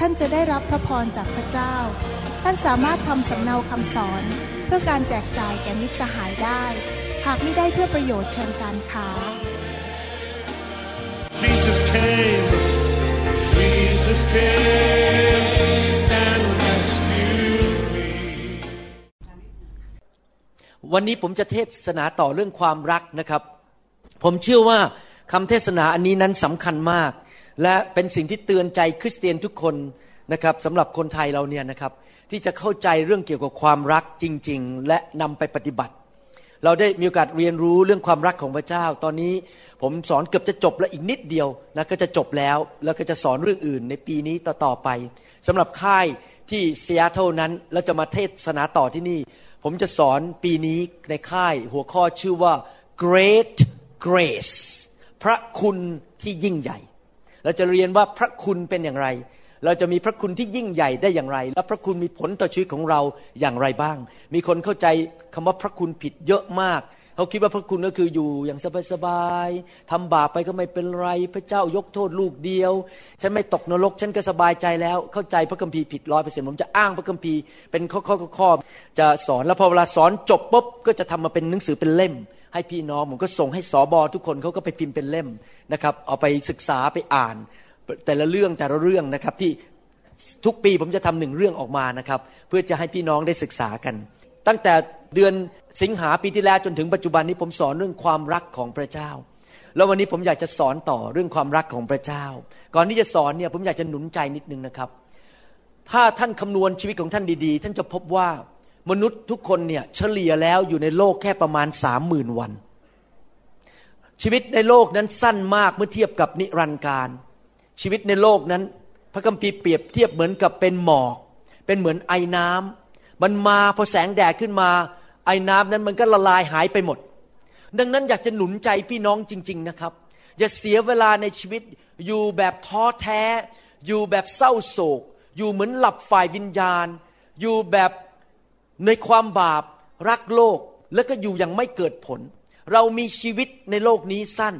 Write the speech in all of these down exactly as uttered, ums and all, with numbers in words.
ท่านจะได้รับพระพรจากพระเจ้าท่านสามารถทำสำเนาคำสอนเพื่อการแจกจ่ายแก่มิตรสหายได้หากไม่ได้เพื่อประโยชน์เชิงการค้า Jesus came Jesus came and rescued me วันนี้ผมจะเทศนาต่อเรื่องความรักนะครับผมเชื่อว่าคำเทศนาอันนี้นั้นสำคัญมากและเป็นสิ่งที่เตือนใจคริสเตียนทุกคนนะครับสำหรับคนไทยเราเนี่ยนะครับที่จะเข้าใจเรื่องเกี่ยวกับความรักจริงๆและนำไปปฏิบัติเราได้มีโอกาสเรียนรู้เรื่องความรักของพระเจ้าตอนนี้ผมสอนเกือบจะจบแล้วอีกนิดเดียวนะก็จะจบแล้วแล้วก็จะสอนเรื่องอื่นในปีนี้ต่อๆไปสำหรับค่ายที่ Seattle นั้นและจะมาเทศนาต่อที่นี่ผมจะสอนปีนี้ในค่ายหัวข้อชื่อว่า Great Grace พระคุณที่ยิ่งใหญ่เราจะเรียนว่าพระคุณเป็นอย่างไรเราจะมีพระคุณที่ยิ่งใหญ่ได้อย่างไรและพระคุณมีผลต่อชีวิตของเราอย่างไรบ้างมีคนเข้าใจคำว่าพระคุณผิดเยอะมากเขาคิดว่าพระคุณก็คืออยู่อย่างสบายๆทำบาปไปก็ไม่เป็นไรพระเจ้ายกโทษลูกเดียวฉันไม่ตกนรกฉันก็สบายใจแล้วเข้าใจพระคัมภีร์ผิด หนึ่งร้อยเปอร์เซ็นต์ ผมจะอ้างพระคัมภีร์เป็นข้อๆจะสอนแล้วพอเวลาสอนจบปุ๊บก็จะทำมาเป็นหนังสือเป็นเล่มให้พี่น้องผมก็ส่งให้สบทุกคนเขาก็ไปพิมพ์เป็นเล่มนะครับเอาไปศึกษาไปอ่านแต่ละเรื่องแต่ละเรื่องนะครับที่ทุกปีผมจะทำหนึ่งเรื่องออกมานะครับเพื่อจะให้พี่น้องได้ศึกษากันตั้งแต่เดือนสิงหาปีที่แล้วจนถึงปัจจุบันนี้ผมสอนเรื่องความรักของพระเจ้าแล้ววันนี้ผมอยากจะสอนต่อเรื่องความรักของพระเจ้าก่อนที่จะสอนเนี่ยผมอยากจะหนุนใจนิดนึงนะครับถ้าท่านคำนวณชีวิตของท่านดีๆท่านจะพบว่ามนุษย์ทุกคนเนี่ยเฉลี่ยแล้วอยู่ในโลกแค่ประมาณ สามหมื่น วันชีวิตในโลกนั้นสั้นมากเมื่อเทียบกับนิรันดร์การชีวิตในโลกนั้นพระคัมภีร์เปรียบเทียบเหมือนกับเป็นหมอกเป็นเหมือนไอน้ำมันมาพอแสงแดดขึ้นมาไอน้ำนั้นมันก็ละลายหายไปหมดดังนั้นอยากจะหนุนใจพี่น้องจริงๆนะครับอย่าเสียเวลาในชีวิตอยู่แบบท้อแท้อยู่แบบเศร้าโศกอยู่เหมือนหลับฝ่ายวิญญาณอยู่แบบในความบาปรักโลกแล้วก็อยู่อย่างไม่เกิดผลเรามีชีวิตในโลกนี้สั้น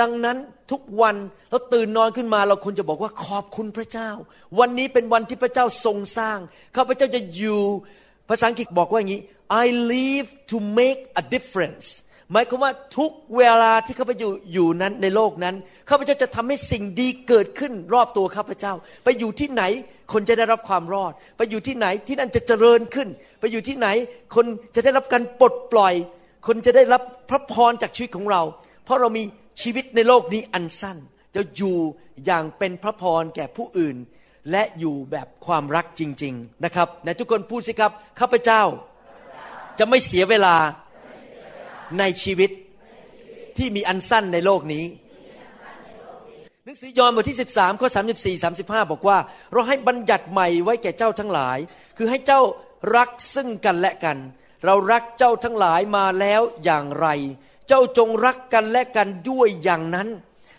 ดังนั้นทุกวันเราตื่นนอนขึ้นมาเราควรจะบอกว่าขอบคุณพระเจ้าวันนี้เป็นวันที่พระเจ้าทรงสร้างข้าพเจ้าจะอยู่ภาษาอังกฤษบอกว่าอย่างนี้ I live to make a difference หมายความว่าทุกเวลาที่ข้าพเจ้าอยู่นั้นในโลกนั้นข้าพเจ้าจะทำให้สิ่งดีเกิดขึ้นรอบตัวข้าพเจ้าไปอยู่ที่ไหนคนจะได้รับความรอดไปอยู่ที่ไหนที่นั่นจะเจริญขึ้นไปอยู่ที่ไหนคนจะได้รับการปลดปล่อยคนจะได้รับพระพรจากชีวิตของเราเพราะเรามีชีวิตในโลกนี้อันสั้นจะอยู่อย่างเป็นพระพรแก่ผู้อื่นและอยู่แบบความรักจริงๆนะครับไหนทุกคนพูดสิครับข้าพเจ้าจะไม่เสียเวลาในชีวิตที่มีอันสั้นในโลกนี้หนังสือยอห์นบทที่สิบสามข้อสามสิบสี่ สามสิบห้าบอกว่าเราให้บัญญัติใหม่ไว้แก่เจ้าทั้งหลายคือให้เจ้ารักซึ่งกันและกันเรารักเจ้าทั้งหลายมาแล้วอย่างไรเจ้าจงรักกันและกันด้วยอย่างนั้น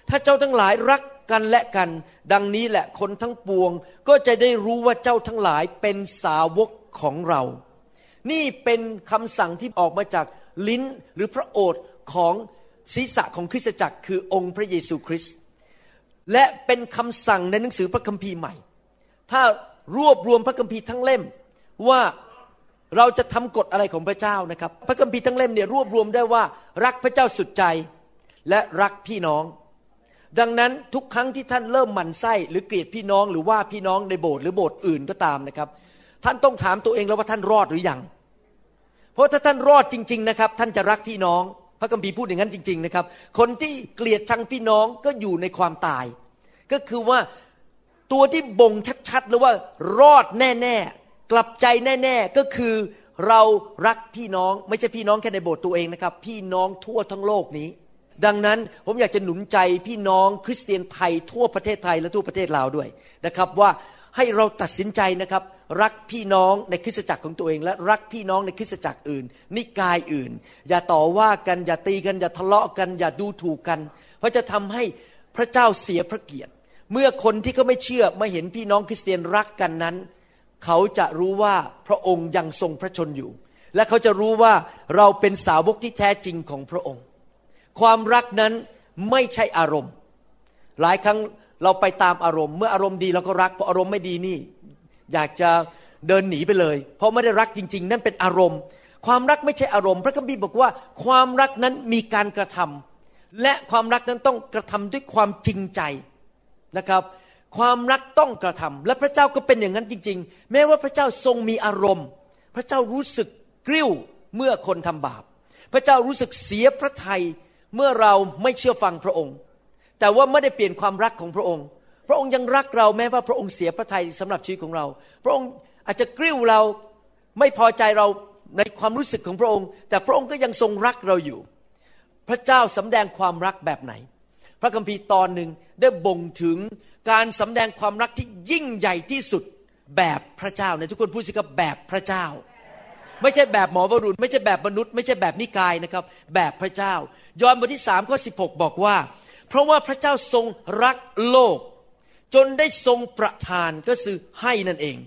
ถ้าเจ้าทั้งหลายรักกันและกันดังนี้แหละคนทั้งปวงก็จะได้รู้ว่าเจ้าทั้งหลายเป็นสาวกของเรานี่เป็นคำสั่งที่ออกมาจากลิ้นหรือพระโอษฐ์ของศีรษะของคริสตจักรคือองค์พระเยซูคริสต์และเป็นคำสั่งในหนังสือพระคัมภีร์ใหม่ถ้ารวบรวมพระคัมภีร์ทั้งเล่มว่าเราจะทำกฎอะไรของพระเจ้านะครับพระคัมภีร์ทั้งเล่มเนี่ยรวบรวมได้ว่ารักพระเจ้าสุดใจและรักพี่น้องดังนั้นทุกครั้งที่ท่านเริ่มหมั่นไส้หรือเกลียดพี่น้องหรือว่าพี่น้องในโบสถ์หรือโบสถ์อื่นก็ตามนะครับท่านต้องถามตัวเองแล้วว่าท่านรอดหรือยังเพราะถ้าท่านรอดจริงๆนะครับท่านจะรักพี่น้องพระคัมภีร์พูดอย่างนั้นจริงๆนะครับคนที่เกลียดชังพี่น้องก็อยู่ในความตายก็คือว่าตัวที่บ่งชัดๆเลยว่ารอดแน่ๆกลับใจแน่ๆก็คือเรารักพี่น้องไม่ใช่พี่น้องแค่ในโบสถ์ตัวเองนะครับพี่น้องทั่วทั้งโลกนี้ดังนั้นผมอยากจะหนุนใจพี่น้องคริสเตียนไทยทั่วประเทศไทยและทั่วประเทศลาวด้วยนะครับว่า ให้เราตัดสินใจนะครับรักพี่น้องในคริสตจักรของตัวเองและรักพี่น้องในคริสตจักรอื่นนิกายอื่นอย่าต่อว่ากันอย่าตีกันอย่าทะเลาะกันอย่าดูถูกกันเพราะจะทำให้พระเจ้าเสียพระเกียรติเมื่อคนที่เขาไม่เชื่อมาเห็นพี่น้องคริสเตียนรักกันนั้นเขาจะรู้ว่าพระองค์ยังทรงพระชนอยู่และเขาจะรู้ว่าเราเป็นสาวกที่แท้จริงของพระองค์ความรักนั้นไม่ใช่อารมณ์หลายครั้งเราไปตามอารมณ์เมื่ออารมณ์ดีเราก็รักพออารมณ์ไม่ดีนี่อยากจะเดินหนีไปเลยเพราะไม่ได้รักจริงๆนั่นเป็นอารมณ์ความรักไม่ใช่อารมณ์พระคัมภีร์บอกว่าความรักนั้นมีการกระทำและความรักนั้นต้องกระทำด้วยความจริงใจนะครับความรักต้องกระทำและพระเจ้าก็เป็นอย่างนั้นจริงๆแม้ว่าพระเจ้าทรงมีอารมณ์พระเจ้ารู้สึกกริ้วเมื่อคนทำบาปพระเจ้ารู้สึกเสียพระทัยเมื่อเราไม่เชื่อฟังพระองค์แต่ว่าไม่ได้เปลี่ยนความรักของพระองค์พระองค์ยังรักเราแม้ว่าพระองค์เสียพระทัยสำหรับชีวิตของเราพระองค์อาจจะกริ้วเราไม่พอใจเราในความรู้สึกของพระองค์แต่พระองค์ก็ยังทรงรักเราอยู่พระเจ้าสำแดงความรักแบบไหนพระคัมภีร์ตอนหนึ่งได้บ่งถึงการสำแดงความรักที่ยิ่งใหญ่ที่สุดแบบพระเจ้าในทุกคนพูดสิครับแบบพระเจ้าไม่ใช่แบบหมอวรุณไม่ใช่แบบมนุษย์ไม่ใช่แบบนิกายนะครับแบบพระเจ้ายอห์นบทที่สามข้อสิบหกบอกว่าเพราะว่าพระเจ้าทรงรักโลกจนได้ทรงประทานก็คือให้นั่นเอง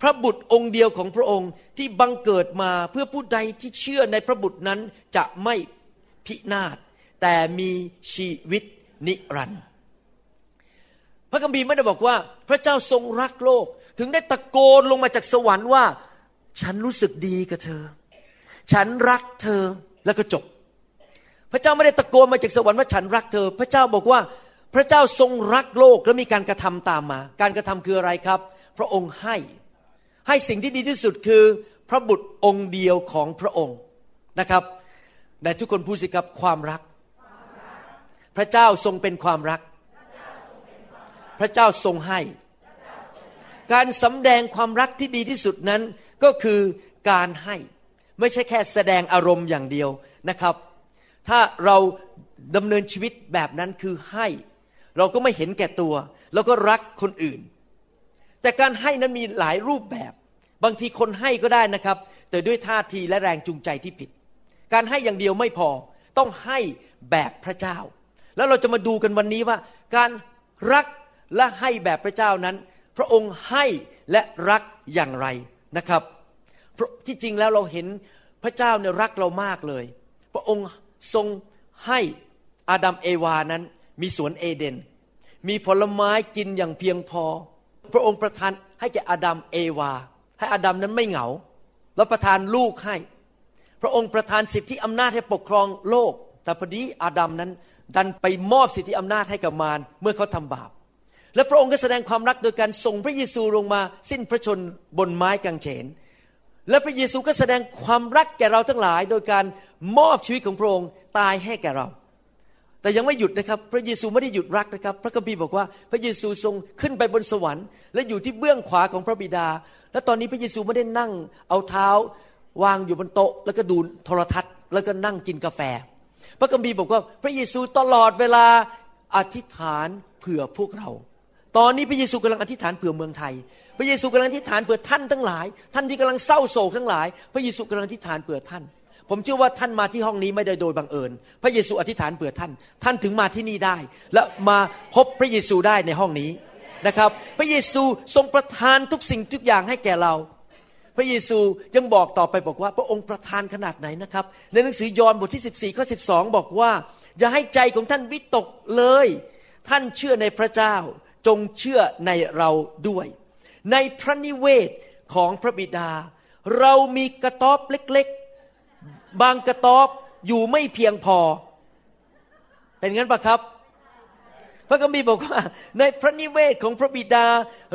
พระบุตรองค์เดียวของพระองค์ที่บังเกิดมาเพื่อผู้ใดที่เชื่อในพระบุตรนั้นจะไม่พินาศแต่มีชีวิตนิรันดร์พระคัมภีร์ไม่ได้บอกว่าพระเจ้าทรงรักโลกถึงได้ตะโกนลงมาจากสวรรค์ว่าฉันรู้สึกดีกับเธอฉันรักเธอแล้วก็จบพระเจ้าไม่ได้ตะโกนมาจากสวรรค์ว่าฉันรักเธอพระเจ้าบอกว่าพระเจ้าทรงรักโลกและมีการกระทำตามมาการกระทำคืออะไรครับพระองค์ให้ให้สิ่งที่ดีที่สุดคือพระบุตรองค์เดียวของพระองค์นะครับแต่ทุกคนพูดสิครับความรักพระเจ้าทรงเป็นความรักพระเจ้าทรงให้การสำแดงความรักที่ดีที่สุดนั้นก็คือการให้ไม่ใช่แค่แสดงอารมณ์อย่างเดียวนะครับถ้าเราดำเนินชีวิตแบบนั้นคือให้เราก็ไม่เห็นแก่ตัวเราก็รักคนอื่นแต่การให้นั้นมีหลายรูปแบบบางทีคนให้ก็ได้นะครับแต่ด้วยท่าทีและแรงจูงใจที่ผิดการให้อย่างเดียวไม่พอต้องให้แบบพระเจ้าแล้วเราจะมาดูกันวันนี้ว่าการรักและให้แบบพระเจ้านั้นพระองค์ให้และรักอย่างไรนะครับที่จริงแล้วเราเห็นพระเจ้าเนี่ยรักเรามากเลยพระองค์ทรงให้อาดัมเอวานั้นมีสวนเอเดนมีผลไม้กินอย่างเพียงพอพระองค์ประทานให้แก่อาดัมเอวาให้อาดัมนั้นไม่เหงาแล้วประทานลูกให้พระองค์ประทานสิทธิอำนาจให้ปกครองโลกแต่พอดีอาดัมนั้นดันไปมอบสิทธิอำนาจให้กับมารเมื่อเขาทำบาปและพระองค์ก็แสดงความรักโดยการส่งพระเยซูลงมาสิ้นพระชนบนไม้กางเขนและพระเยซูก็แสดงความรักแก่เราทั้งหลายโดยการมอบชีวิตของพระองค์ตายให้แก่เราแต่ยังไม่หยุดนะครับพระเยซูไม่ได้หยุดรักนะครับพระคัมภีร์บอกว่าพระเยซูทรงขึ้นไปบนสวรรค์และอยู่ที่เบื้องขวาของพระบิดาและตอนนี้พระเยซูไม่ได้นั่งเอาเท้าวางอยู่บนโต๊ะแล้วก็ดูโทรทัศน์แล้วก็นั่งกินกาแฟพระคัมภีร์บอกว่าพระเยซูตลอดเวลาอธิษฐานเผื่อพวกเราตอนนี้พระเยซูกำลังอธิษฐานเผื่อเมืองไทยพระเยซูกำลังอธิษฐานเผื่อท่านทั้งหลายท่านที่กำลังเศร้าโศกทั้งหลายพระเยซูกำลังอธิษฐานเผื่อท่านผมเชื่อว่าท่านมาที่ห้องนี้ไม่ได้โดยบังเอิญพระเยซูอธิษฐานเผื่อท่านท่านถึงมาที่นี่ได้และมาพบพระเยซูได้ในห้องนี้นะครับพระเยซูทรงประทานทุกสิ่งทุกอย่างให้แก่เราพระเยซูยังบอกต่อไปบอกว่าพระองค์ประทานขนาดไหนนะครับในหนังสือยอห์นบทที่สิบสี่ข้อสิบสองบอกว่าอย่าให้ใจของท่านวิตกเลยท่านเชื่อในพระเจ้าจงเชื่อในเราด้วยในพระนิเวศของพระบิดาเรามีกระต๊อบเล็กๆบางกระต๊อบอยู่ไม่เพียงพอเป็นงั้นปะครับพระคัมภีร์บอกว่าในพระนิเวศของพระบิดา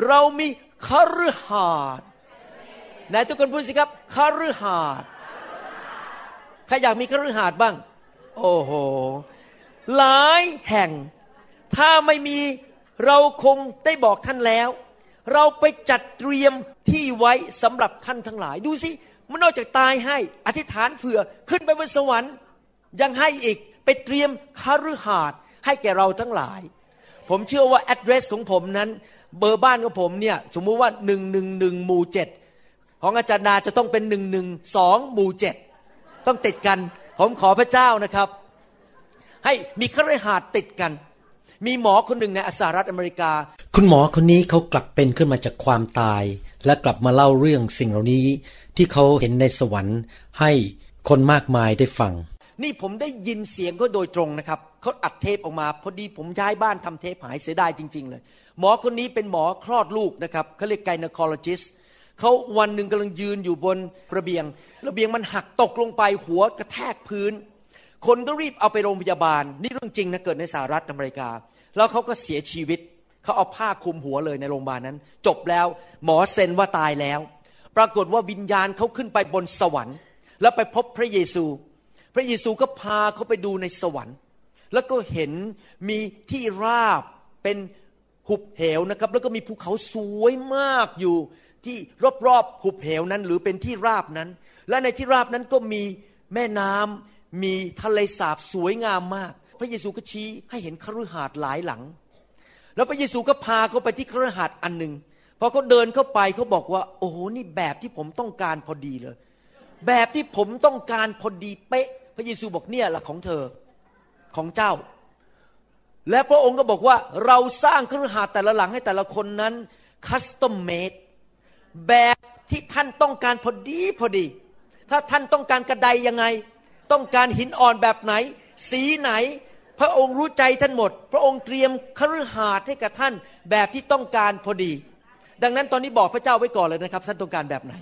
เรามีคฤหาสน์ไหนทุกคนพูดสิครับคฤหาสน์ใครอยากมีคฤหาสน์บ้างโอ้โหหลายแห่งถ้าไม่มีเราคงได้บอกท่านแล้วเราไปจัดเตรียมที่ไว้สำหรับท่านทั้งหลายดูสิมันนอกจากตายให้อธิษฐานเผื่อขึ้นไปบนสวรรค์ยังให้อีกไปเตรียมคฤหาสน์ให้แก่เราทั้งหลายผมเชื่อว่าแอดเดรสของผมนั้น เบอร์บ้านของผมเนี่ยสมมุติว่าหนึ่งหนึ่งหนึ่งหมู่เจ็ดของอาจารย์นาจะต้องเป็นหนึ่งหนึ่งสองหมู่เจ็ดต้องติดกันผมขอพระเจ้านะครับให้มีคฤหาสน์ติดกันมีหมอคนหนึ่งในสหรัฐอเมริกาคุณหมอคนนี้เขากลับเป็นขึ้นมาจากความตายและกลับมาเล่าเรื่องสิ่งเหล่านี้ที่เขาเห็นในสวรรค์ให้คนมากมายได้ฟังนี่ผมได้ยินเสียงเขาโดยตรงนะครับเขาอัดเทปออกมาพอดีผมย้ายบ้านทำเทปหายเสียดายจริงๆเลยหมอคนนี้เป็นหมอคลอดลูกนะครับเขาเรียก Gynecologist เขาวันหนึ่งกำลังยืนอยู่บนระเบียงระเบียงมันหักตกลงไปหัวกระแทกพื้นคนก็รีบเอาไปโรงพยาบาลนี่เรื่องจริงนะเกิดในสหรัฐอเมริกาแล้วเขาก็เสียชีวิตเขาเอาผ้าคลุมหัวเลยในโรงพยาบาลนั้นจบแล้วหมอเซ็นว่าตายแล้วปรากฏว่าวิญญาณเขาขึ้นไปบนสวรรค์แล้วไปพบพระเยซูพระเยซูก็พาเขาไปดูในสวรรค์แล้วก็เห็นมีที่ราบเป็นหุบเหวนะครับแล้วก็มีภูเขาสวยมากอยู่ที่รอบๆหุบเหวนั้นหรือเป็นที่ราบนั้นและในที่ราบนั้นก็มีแม่น้ำมีทะเลสาบสวยงามมากพระเยซูก็ชี้ให้เห็นคฤหาสน์หลายหลังแล้วพระเยซูก็พาเขาไปที่คฤหาสน์อันนึงพอเขาเดินเข้าไปเขาบอกว่าโอ้โหนี่แบบที่ผมต้องการพอดีเลยแบบที่ผมต้องการพอดีเป๊ะพระเยซูบอกเนี่ยแหละของเธอของเจ้าและพระองค์ก็บอกว่าเราสร้างคฤหาสน์แต่ละหลังให้แต่ละคนนั้นคัสตอมเมดแบบที่ท่านต้องการพอดีพอดีถ้าท่านต้องการกระไดยังไงต้องการหินอ่อนแบบไหนสีไหนพระองค์รู้ใจท่านหมดพระองค์เตรียมคฤหาสน์ให้กับท่านแบบที่ต้องการพอดีดังนั้นตอนนี้บอกพระเจ้าไว้ก่อนเลยนะครับท่านต้องการแบบไหน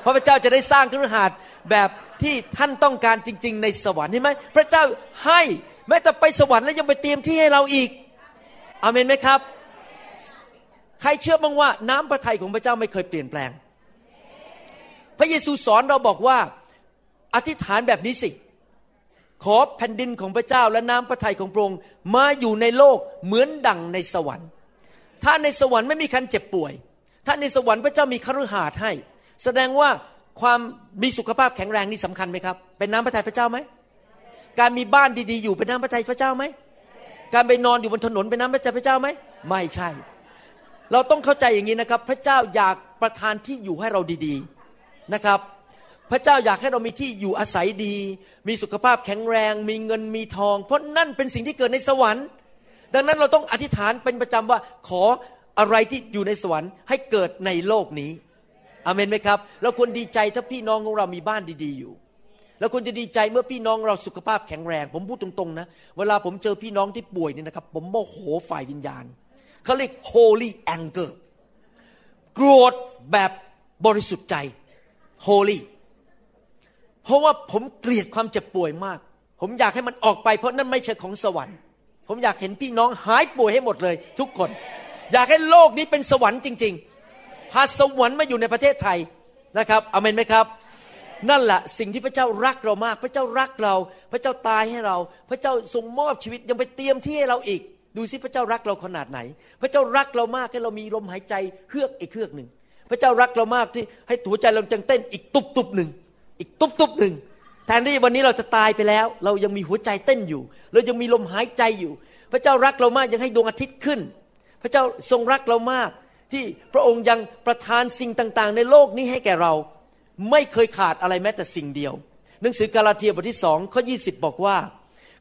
เพราะพระเจ้าจะได้สร้างคฤหาสน์แบบที่ท่านต้องการจริงๆในสวรรค์เห็นไหมพระเจ้าให้แม้แต่ไปสวรรค์แล้วยังไปเตรียมที่ให้เราอีกอาเมนไหมครับใครเชื่อบ้างว่าน้ำพระทัยของพระเจ้าไม่เคยเปลี่ยนแปลงพระเยซูสอนเราบอกว่าอธิษฐานแบบนี้สิขอแผ่นดินของพระเจ้าและน้ำพระทัยของพระองค์มาอยู่ในโลกเหมือนดั่งในสวรรค์ถ้าในสวรรค์ไม่มีใครเจ็บป่วยถ้าในสวรรค์พระเจ้ามีคฤหาสน์ให้แสดงว่าความมีสุขภาพแข็งแรงนี่สำคัญไหมครับเป็นน้ำพระทัยพระเจ้าไหมการมีบ้านดีๆอยู่เป็นน้ำพระทัยพระเจ้าไหมการไปนอนอยู่บนถนนเป็นน้ำพระทัยพระเจ้าไหมไม่ใช่เราต้องเข้าใจอย่างนี้นะครับพระเจ้าอยากประทานที่อยู่ให้เราดีๆนะครับพระเจ้าอยากให้เรามีที่อยู่อาศัยดีมีสุขภาพแข็งแรงมีเงินมีทองเพราะนั่นเป็นสิ่งที่เกิดในสวรรค์ดังนั้นเราต้องอธิษฐานเป็นประจำว่าขออะไรที่อยู่ในสวรรค์ให้เกิดในโลกนี้อาเมนไหมครับเราควรดีใจถ้าพี่น้องของเรามีบ้านดีๆอยู่เราควรจะดีใจเมื่อพี่น้องเราสุขภาพแข็งแรงผมพูดตรงๆนะเวลาผมเจอพี่น้องที่ป่วยเนี่ยนะครับผมโมโหฝ่ายวิญญาณเขาเรียก holy anger โกรธแบบบริสุทธิ์ใจ holy เพราะว่าผมเกลียดความเจ็บป่วยมากผมอยากให้มันออกไปเพราะนั่นไม่ใช่ของสวรรค์ผมอยากเห็นพี่น้องหายป่วยให้หมดเลยทุกคนอยากให้โลกนี้เป็นสวรรค์จริงๆพาสวรรค์มาอยู่ในประเทศไทยนะครับอาเมนไหมครับนั่นแหละสิ่งที่พระเจ้ารักเรามากพระเจ้ารักเราพระเจ้าตายให้เราพระเจ้าทรงมอบชีวิตยังไปเตรียมที่ให้เราอีกดูสิพระเจ้ารักเราขนาดไหนพระเจ้ารักเรามากให้เรามีลมหายใจเฮือกอีกเฮือกหนึ่งพระเจ้ารักเรามากที่ให้หัวใจเราจังเต้นอีกตุบตุบหนึ่งอีกตุบตุบหนึ่งแทนที่วันนี้เราจะตายไปแล้วเรายังมีหัวใจเต้นอยู่เรายังมีลมหายใจอยู่พระเจ้ารักเรามากยังให้ดวงอาทิตย์ขึ้นพระเจ้าทรงรักเรามากที่พระองค์ยังประทานสิ่งต่างๆในโลกนี้ให้แก่เราไม่เคยขาดอะไรแม้แต่สิ่งเดียวหนังสือกาลาเทียบทที่สองข้อยี่สิบบอกว่า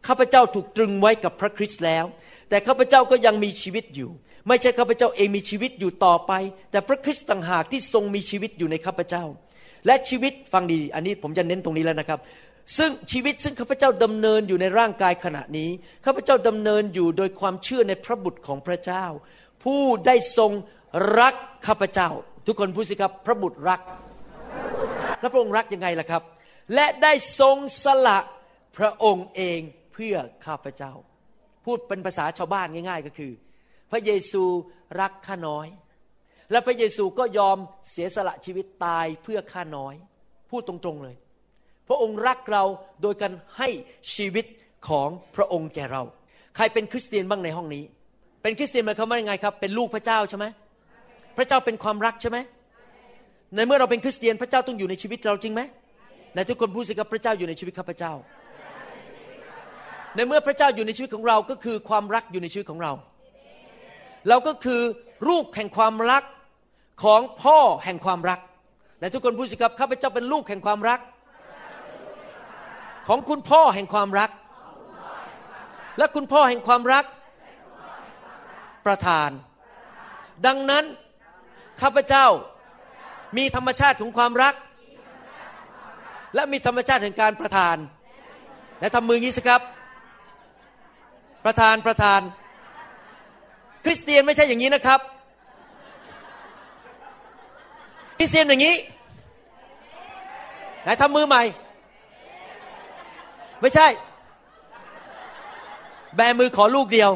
ข้าพเจ้าถูกตรึงไว้กับพระคริสต์แล้วแต่ข้าพเจ้าก็ยังมีชีวิตอยู่ไม่ใช่ข้าพเจ้าเองมีชีวิตอยู่ต่อไปแต่พระคริสต์ต่างหากที่ทรงมีชีวิตอยู่ในข้าพเจ้าและชีวิตฟังดีอันนี้ผมจะเน้นตรงนี้แล้วนะครับซึ่งชีวิตซึ่งข้าพเจ้าดำเนินอยู่ในร่างกายขณะนี้ข้าพเจ้าดำเนินอยู่โดยความเชื่อในพระบุตรของพระเจ้าผู้ได้ทรงรักข้าพเจ้าทุกคนพูดสิครับพระบุตรรักและพระองค์รักยังไงล่ะครับและได้ทรงสละพระองค์เองเพื่อข้าพเจ้าพูดเป็นภาษาชาวบ้านง่ายๆก็คือพระเยซูรักข้าน้อยและพระเยซูก็ยอมเสียสละชีวิตตายเพื่อข้าน้อยพูดตรงๆเลยพระองค์รักเราโดยการให้ชีวิตของพระองค์แก่เราใครเป็นคริสเตียนบ้างในห้องนี้เป็นคริสเตียนหมายความว่ายังไงครับเป็นลูกพระเจ้าใช่ไหมพระเจ้าเป็นความรักใช่ไหมในเมื่อเราเป็นคริสเตียนพระเจ้าต้องอยู่ในชีวิตเราจริงไหมในทุกคนพูดสิครับพระเจ้าอยู่ในชีวิตข้าพเจ้าในเมื่อพระเจ้าอยู่ในชีวิตของเราก็คือความรักอยู่ในชีวิตของเรา เราก็คือลูกแห่งความรักของพ่อแห่งความรักและทุกคนพูดสิครับข้าพเจ้าเป็นลูกแห่งความรักของคุณพ่อแห่งความรักและคุณพ่อแห่งความรักประทานดังนั้นข้าพเจ้ามีธรรมชาติของความรักและมีธรรมชาติแห่งการประทานและทำมืองี้สิครับประทานประทานคริสเตียนไม่ใช่อย่างนี้นะครับคริสเตียนอย่างนี้ไหนทำมือใหม่ไม่ใช่แบมือขอลูกเดียว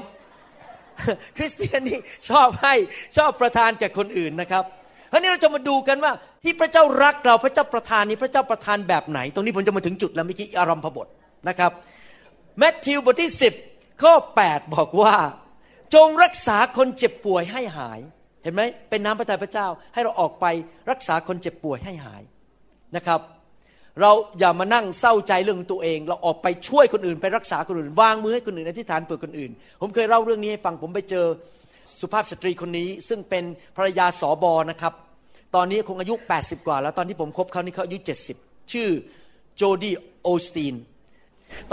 คริสเตียนนี่ชอบให้ชอบประทานแก่คนอื่นนะครับคราวนี้เราจะมาดูกันว่าที่พระเจ้ารักเราพระเจ้าประทานนี้พระเจ้าประทานแบบไหนตรงนี้ผมจะมาถึงจุดแล้วเมื่อกี้อารัมภบทนะครับมัทธิวบทที่สิบข้อแปดบอกว่าจงรักษาคนเจ็บป่วยให้หายเห็นไหมเป็นน้ำพระทัยพระเจ้าให้เราออกไปรักษาคนเจ็บป่วยให้หายนะครับเราอย่ามานั่งเศร้าใจเรื่องตัวเองเราออกไปช่วยคนอื่นไปรักษาคนอื่นวางมือให้คนอื่นอธิษฐานเผื่อคนอื่นผมเคยเล่าเรื่องนี้ให้ฟังผมไปเจอสุภาพสตรีคนนี้ซึ่งเป็นภรรยาสบนะครับตอนนี้คงอายุแปดสิบกว่าแล้วตอนที่ผมคบเขานี่เขาอายุเจ็ดสิบชื่อโจดี้โอสตีน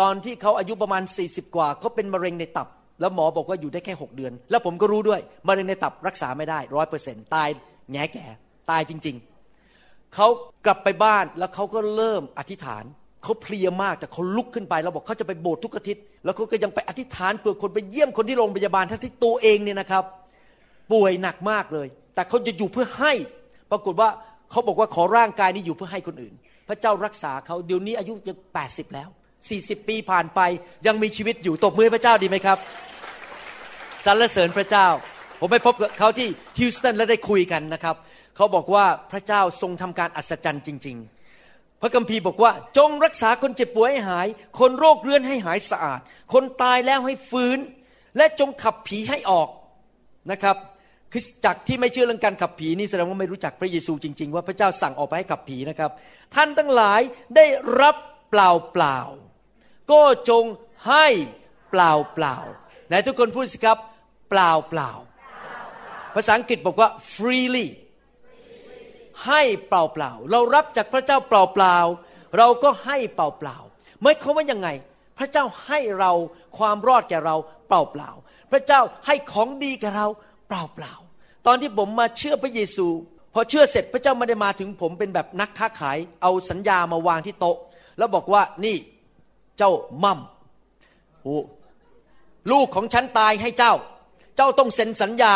ตอนที่เขาอายุประมาณสี่สิบกว่าเขาเป็นมะเร็งในตับแล้วหมอบอกว่าอยู่ได้แค่หกเดือนแล้วผมก็รู้ด้วยมะเร็งในตับรักษาไม่ได้ หนึ่งร้อยเปอร์เซ็นต์ ตายแง่แก่ตายจริงๆเขากลับไปบ้านแล้วเขาก็เริ่มอธิษฐานเขาเพลียมากแต่เขาลุกขึ้นไปแล้วบอกเขาจะไปโบสถ์ทุกอาทิตย์แล้วเขาก็ยังไปอธิษฐานเผื่อคนไปเยี่ยมคนที่โรงพยาบาลทั้งที่ตัวเองเนี่ยนะครับป่วยหนักมากเลยแต่เขาจะอยู่เพื่อให้ปรากฏว่าเขาบอกว่าขอร่างกายนี้อยู่เพื่อให้คนอื่นพระเจ้ารักษาเขาเดี๋ยวนี้อายุยังแปดสิบแล้วสี่สิบปีผ่านไปยังมีชีวิตอยู่ตบมือพระเจ้าดีไหมครับสรรเสริญพระเจ้าผมไปพบเขาที่ฮิวสตันและได้คุยกันนะครับเขาบอกว่าพระเจ้าทรงทำการอัศจรรย์จริงๆพระคัมภีร์บอกว่าจงรักษาคนเจ็บป่วยให้หายคนโรคเรื้อนให้หายสะอาดคนตายแล้วให้ฟื้นและจงขับผีให้ออกนะครับคริสตจักรที่ไม่เชื่อเรื่องการขับผีนี่แสดงว่าไม่รู้จักพระเยซูจริงๆว่าพระเจ้าสั่งออกไปให้ขับผีนะครับท่านทั้งหลายได้รับเปล่าเปล่าก็จงให้เปล่าเปล่าไหนทุกคนพูดสิครับเปล่าเปล่าภาษาอังกฤษบอกว่า freely ให้เปล่าเปล่าเรารับจากพระเจ้าเปล่าเปล่าเราก็ให้เปล่าเปล่าหมายความว่ายังไงพระเจ้าให้เราความรอดแก่เราเปล่าเปล่าพระเจ้าให้ของดีแก่เราเปล่าเปล่าตอนที่ผมมาเชื่อพระเยซูพอเชื่อเสร็จพระเจ้าไม่ได้มาถึงผมเป็นแบบนักค้าขายเอาสัญญามาวางที่โต๊ะแล้วบอกว่านี่เจ้ามั่มโอ้ลูกของฉันตายให้เจ้าเจ้าต้องเซ็นสัญญา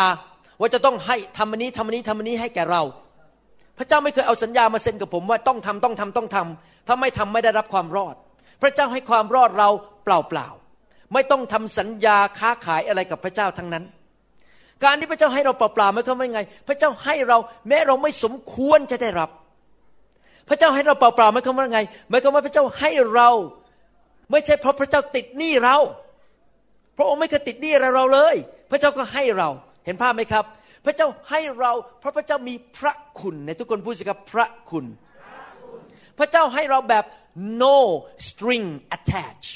ว่าจะต้องให้ทำอันนี้ทำอันนี้ทำอันนี้ให้แก่เราพระเจ้าไม่เคยเอาสัญญามาเซ็นกับผมว่าต้องทำต้องทำต้องทำถ้าไม่ทำไม่ได้รับความรอดพระเจ้าให้ความรอดเราเปล่าเปล่าไม่ต้องทำสัญญาค้าขายอะไรกับพระเจ้าทั้งนั้นการที่พระเจ้าให้เราเปล่าเปล่าไม่เข้าไม่ไงพระเจ้าให้เราแม้เราไม่สมควรจะได้รับพระเจ้าให้เราเปล่าเปล่าไม่เข้าไม่ไงไม่เข้าไม่พระเจ้าให้เราไม่ใช่เพราะพระเจ้าติดหนี้เราพระองค์ไม่เคยติดหนี้เราเลยพระเจ้าก็ให้เราเห็นภาพไหมครับพระเจ้าให้เราเพราะพระเจ้ามีพระคุณในทุกคนพูดสิครับพระคุณพระเจ้าให้เราแบบ no string attached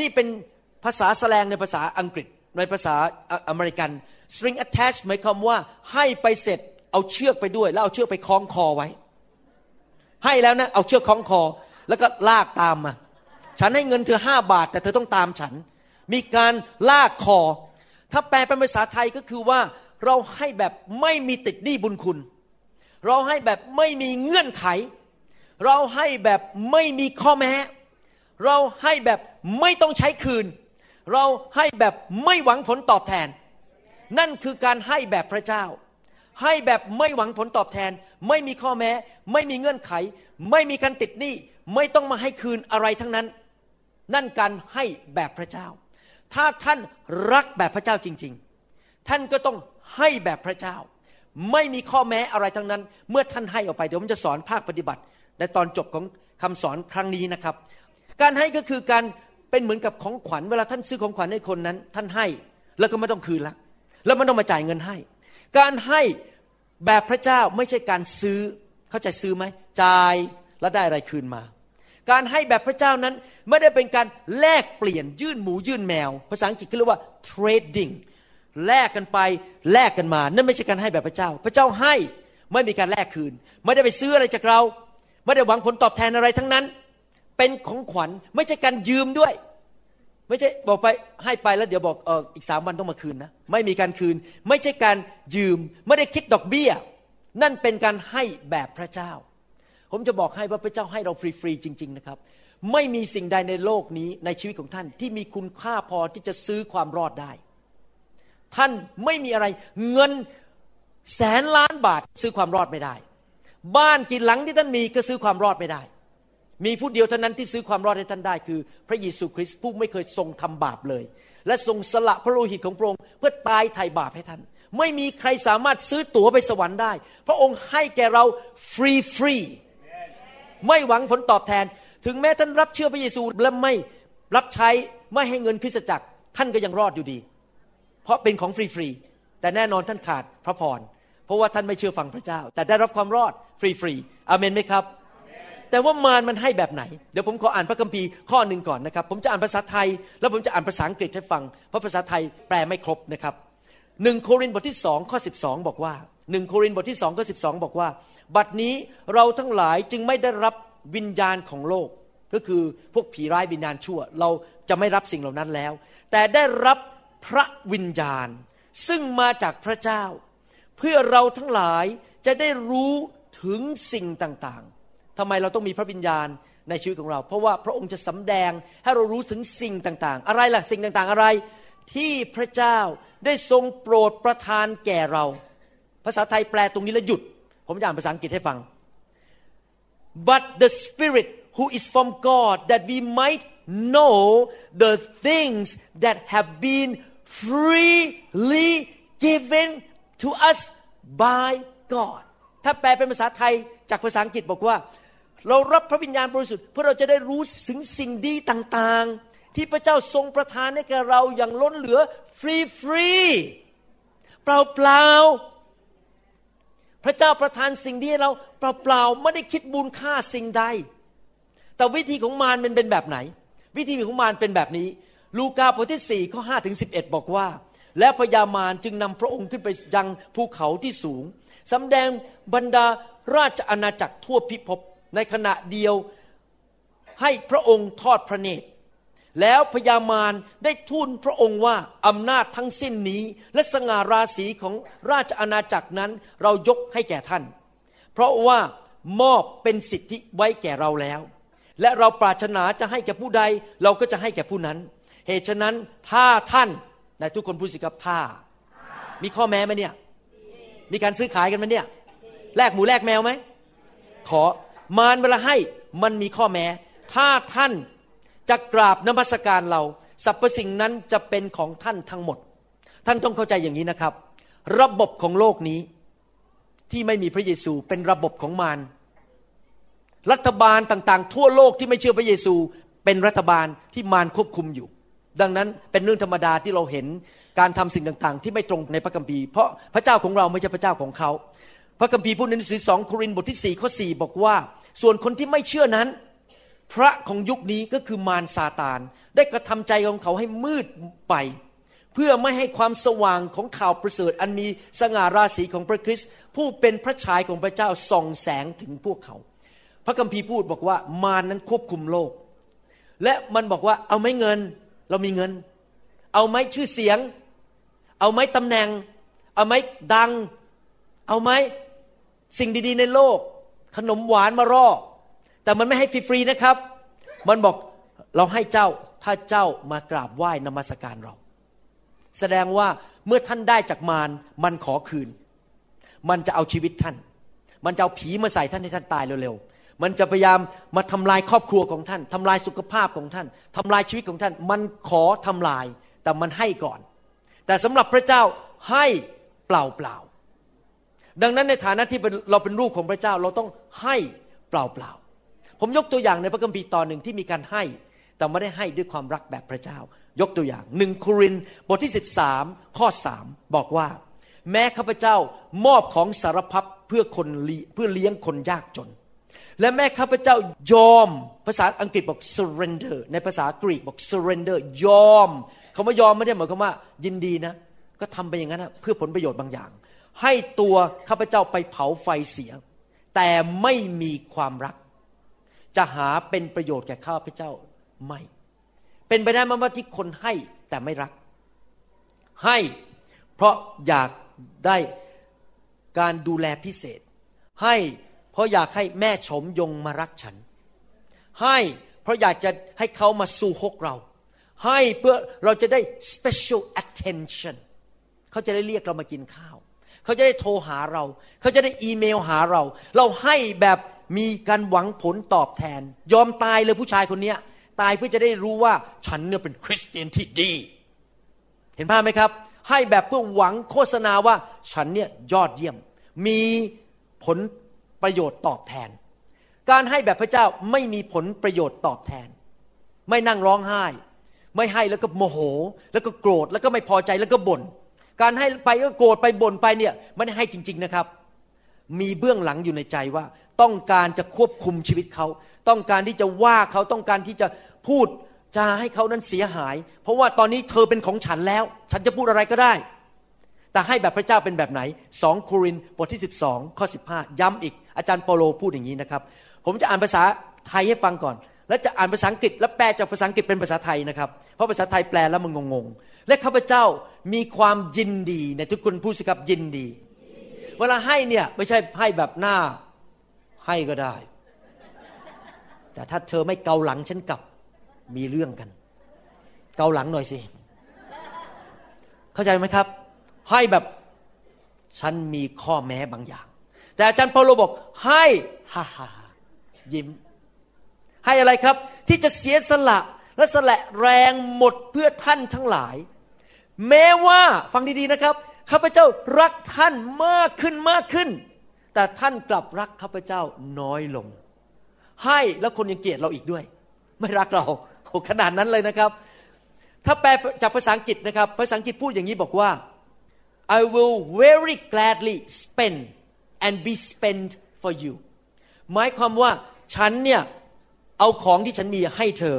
นี่เป็นภาษาแสลงในภาษาอังกฤษในภาษาอเมริกัน string attached หมายความว่าให้ไปเสร็จเอาเชือกไปด้วยแล้วเอาเชือกไปคล้องคอไว้ให้แล้วนะเอาเชือกคล้องคอแล้วก็ลากตามมาฉันให้เงินเธอห้าบาทแต่เธอต้องตามฉันมีการลากคอถ้าแปลเป็นภาษาไทยก็คือว่าเราให้แบบไม่มีติดหนี้บุญคุณเราให้แบบไม่มีเงื่อนไขเราให้แบบไม่มีข้อแม้เราให้แบบไม่ต้องใช้คืนเราให้แบบไม่หวังผลตอบแทนนั่นคือการให้แบบพระเจ้าให้แบบไม่หวังผลตอบแทนไม่มีข้อแม้ไม่มีเงื่อนไขไม่มีการติดหนี้ไม่ต้องมาให้คืนอะไรทั้งนั้นนั่นการให้แบบพระเจ้าถ้าท่านรักแบบพระเจ้าจริงๆท่านก็ต้องให้แบบพระเจ้าไม่มีข้อแม้อะไรทั้งนั้นเมื่อท่านให้ออกไปเดี๋ยวผมจะสอนภาคปฏิบัติในตอนจบของคำสอนครั้งนี้นะครับการให้ก็คือการเป็นเหมือนกับของขวัญเวลาท่านซื้อของขวัญให้คนนั้นท่านให้แล้วก็ไม่ต้องคืนละแล้วไม่ต้องมาจ่ายเงินให้การให้แบบพระเจ้าไม่ใช่การซื้อเข้าใจซื้อไหมจ่ายแล้วได้อะไรคืนมาการให้แบบพระเจ้านั้นไม่ได้เป็นการแลกเปลี่ยนยื่นหมูยื่นแมวภาษาอังกฤษเขาเรียกว่า trading แลกกันไปแลกกันมานั่นไม่ใช่การให้แบบพระเจ้าพระเจ้าให้ไม่มีการแลกคืนไม่ได้ไปซื้ออะไรจากเราไม่ได้หวังผลตอบแทนอะไรทั้งนั้นเป็นของขวัญไม่ใช่การยืมด้วยไม่ใช่บอกไปให้ไปแล้วเดี๋ยวบอกเอออีกสามวันต้องมาคืนนะไม่มีการคืนไม่ใช่การยืมไม่ได้คิดดอกเบี้ยนั่นเป็นการให้แบบพระเจ้าผมจะบอกให้ว่าพระเจ้าให้เราฟรีๆจริงๆนะครับไม่มีสิ่งใดในโลกนี้ในชีวิตของท่านที่มีคุณค่าพอที่จะซื้อความรอดได้ท่านไม่มีอะไรเงินแสนล้านบาทซื้อความรอดไม่ได้บ้านกี่หลังที่ท่านมีก็ซื้อความรอดไม่ได้มีผู้เดียวเท่านั้นที่ซื้อความรอดให้ท่านได้คือพระเยซูคริสต์ผู้ไม่เคยทรงทำบาปเลยและทรงสละพระโลหิตของพระองค์เพื่อตายไถ่บาปให้ท่านไม่มีใครสามารถซื้อตั๋วไปสวรรค์ได้พระองค์ให้แก่เราฟรีฟรีไม่หวังผลตอบแทนถึงแม้ท่านรับเชื่อพระเยซูและไม่รับใช้ไม่ให้เงินคริสตจักรท่านก็ยังรอดอยู่ดีเพราะเป็นของฟรีๆแต่แน่นอนท่านขาดพระพรเพราะว่าท่านไม่เชื่อฟังพระเจ้าแต่ได้รับความรอดฟรีๆอาเมนไหมครับ Amen. แต่ว่ามารมันให้แบบไหนเดี๋ยวผมขออ่านพระคัมภีร์ข้อหนึ่งก่อนนะครับผมจะอ่านภาษาไทยแล้วผมจะอ่านภาษาอังกฤษให้ฟังเพราะภาษาไทยแปลไม่ครบนะครับหนึ่งโครินธ์บทที่สองข้อสิบสองบอกว่าหนึ่งโครินธ์บทที่สองข้อสิบสองบอกว่าบัดนี้เราทั้งหลายจึงไม่ได้รับวิญญาณของโลกก็คือพวกผีร้ายวิญญาณชั่วเราจะไม่รับสิ่งเหล่านั้นแล้วแต่ได้รับพระวิญญาณซึ่งมาจากพระเจ้าเพื่อเราทั้งหลายจะได้รู้ถึงสิ่งต่างๆทำไมเราต้องมีพระวิญญาณในชีวิตของเราเพราะว่าพระองค์จะสำแดงให้เรารู้ถึงสิ่งต่างๆอะไรล่ะสิ่งต่างๆอะไรที่พระเจ้าได้ทรงโปรดประทานแก่เราภาษาไทยแปลตรงนี้แล้วหยุดผมจะอ่านภาษาอังกฤษให้ฟัง But the Spirit who is from God that we might know the things that have been freely given to us by God ถ้าแปลเป็นภาษาไทยจากภาษาอังกฤษบอกว่าเรารับพระวิญญาณบริสุทธิ์เพื่อเราจะได้รู้ถึงสิ่งดีต่างๆที่พระเจ้าทรงประทานให้แก่เราอย่างล้นเหลือฟรีๆเปล่าๆพระเจ้าประทานสิ่งดีให้เราเปล่าๆไม่ได้คิดมูลค่าสิ่งใดแต่วิธีของมารมันเป็นแบบไหนวิธีของมารเป็นแบบนี้ลูกาบทที่สี่ข้อห้าถึงสิบเอ็ดบอกว่าและพญามารจึงนำพระองค์ขึ้นไปยังภูเขาที่สูงสำแดงบรรดาราชอาณาจักรทั่วพิภพในขณะเดียวให้พระองค์ทอดพระเนตรแล้วพญามารได้ทูลพระองค์ว่าอำนาจทั้งสิ้นนี้และสง่าราศีของราชอาณาจักรนั้นเรายกให้แก่ท่านเพราะว่ามอบเป็นสิทธิไว้แก่เราแล้วและเราปรารถนาจะให้แก่ผู้ใดเราก็จะให้แก่ผู้นั้นเหตุฉะนั้นถ้าท่านในทุกคนพูดสิครับถ้ามีข้อแม้ไหมเนี่ยมีการซื้อขายกันไหมเนี่ยแลกหมูแลกแมวไหมขอมารเวลาให้มันมีข้อแม้ถ้าท่านจะกราบนมัสการเราสรรพสิ่งนั้นจะเป็นของท่านทั้งหมดท่านต้องเข้าใจอย่างนี้นะครับระบบของโลกนี้ที่ไม่มีพระเยซูเป็นระบบของมารรัฐบาลต่างๆทั่วโลกที่ไม่เชื่อพระเยซูเป็นรัฐบาลที่มารควบคุมอยู่ดังนั้นเป็นเรื่องธรรมดาที่เราเห็นการทำสิ่งต่างๆที่ไม่ตรงในพระคัมภีร์เพราะพระเจ้าของเราไม่ใช่พระเจ้าของเขาพระคัมภีร์พูดในหนังสือสองโครินธ์บทที่สี่ข้อสี่บอกว่าส่วนคนที่ไม่เชื่อนั้นพระของยุคนี้ก็คือมารซาตานได้กระทำใจของเขาให้มืดไปเพื่อไม่ให้ความสว่างของข่าวประเสริฐอันมีสง่าราศีของพระคริสต์ผู้เป็นพระฉายของพระเจ้าส่องแสงถึงพวกเขาพระคัมภีร์พูดบอกว่ามารนั้นควบคุมโลกและมันบอกว่าเอาไหมเงินเรามีเงินเอาไหมชื่อเสียงเอาไหมตำแหน่งเอาไหมดังเอาไหมสิ่งดีๆในโลกขนมหวานมาร่อแต่มันไม่ให้ฟรีๆนะครับมันบอกเราให้เจ้าถ้าเจ้ามากราบไหว้นมัสการเราแสดงว่าเมื่อท่านได้จากมารมันขอคืนมันจะเอาชีวิตท่านมันจะเอาผีมาใส่ท่านให้ท่านตายเร็วๆมันจะพยายามมาทำลายครอบครัวของท่านทำลายสุขภาพของท่านทำลายชีวิตของท่านมันขอทำลายแต่มันให้ก่อนแต่สำหรับพระเจ้าให้เปล่าๆดังนั้นในฐานะที่เราเป็นลูกของพระเจ้าเราต้องให้เปล่าๆผมยกตัวอย่างในพระคัมภีร์ตอนหนึ่งที่มีการให้แต่ไม่ได้ให้ด้วยความรักแบบพระเจ้ายกตัวอย่างหนึ่งโครินธ์บทที่สิบสามข้อสามบอกว่าแม้ข้าพเจ้ามอบของสารพัดเพื่อคนเพื่อเลี้ยงคนยากจนและแม้ข้าพเจ้ายอมภาษาอังกฤษบอก surrender ในภาษากรีกบอก surrender ยอมคำว่ายอมไม่ได้หมายความว่ายินดีนะ ก็ทำไปอย่างนั้นนะเพื่อผลประโยชน์บางอย่างให้ตัวข้าพเจ้าไปเผาไฟเสียแต่ไม่มีความรักจะหาเป็นประโยชน์แก่ข้าพเจ้าไม่เป็นไปได้ไหมว่าที่คนให้แต่ไม่รักให้เพราะอยากได้การดูแลพิเศษให้เพราะอยากให้แม่ชมยงมารักฉันให้เพราะอยากจะให้เขามาสู่ฮกเราให้เพื่อเราจะได้ special attention เขาจะได้เรียกเรามากินข้าวเขาจะได้โทรหาเราเขาจะได้อีเมลหาเราเราให้แบบมีการหวังผลตอบแทนยอมตายเลยผู้ชายคนนี้ตายเพื่อจะได้รู้ว่าฉันเนี่ยเป็นคริสเตียนที่ดีเห็นภาพไหมครับให้แบบเพื่อหวังโฆษณาว่าฉันเนี่ยยอดเยี่ยมมีผลประโยชน์ตอบแทนการให้แบบพระเจ้าไม่มีผลประโยชน์ตอบแทนไม่นั่งร้องไห้ไม่ให้แล้วก็โมโหแล้วก็โกรธแล้วก็ไม่พอใจแล้วก็บ่นการให้ไปก็โกรธไปบ่นไปเนี่ยไม่ได้ให้จริงๆนะครับมีเบื้องหลังอยู่ในใจว่าต้องการจะควบคุมชีวิตเขาต้องการที่จะว่าเขาต้องการที่จะพูดจาให้เขานั้นเสียหายเพราะว่าตอนนี้เธอเป็นของฉันแล้วฉันจะพูดอะไรก็ได้แต่ให้แบบพระเจ้าเป็นแบบไหนสองโครินธ์บทที่สิบสองข้อสิบห้าย้ำอีกอาจารย์เปาโลพูดอย่างนี้นะครับผมจะอ่านภาษาไทยให้ฟังก่อนแล้วจะอ่านภาษาอังกฤษและแปลจากภาษาอังกฤษเป็นภาษาไทยนะครับเพราะภาษาไทยแปลแล้วมันงงๆและข้าพเจ้ามีความยินดีในทุกคนพูดสิครับยินดีเวลาให้เนี่ยไม่ใช่ให้แบบหน้าให้ก็ได้แต่ถ้าเธอไม่เกาหลังฉันกลับมีเรื่องกันเกาหลังหน่อยสิเข้าใจไหมครับให้แบบฉันมีข้อแม้บางอย่างแต่อาจารย์เปาโลบอกให้ฮ่าๆยิ้มให้อะไรครับที่จะเสียสละและสละแรงหมดเพื่อท่านทั้งหลายแม้ว่าฟังดีๆนะครับข้าพเจ้ารักท่านมากขึ้นมากขึ้นแต่ท่านกลับรักข้าพเจ้าน้อยลงให้แล้วคนยังเกลียดเราอีกด้วยไม่รักเราโหขนาดนั้นเลยนะครับถ้าแปลจากภาษาอังกฤษนะครับภาษาอังกฤษพูดอย่างนี้บอกว่า I will very gladly spend and be spent for you หมายความว่าฉันเนี่ยเอาของที่ฉันมีให้เธอ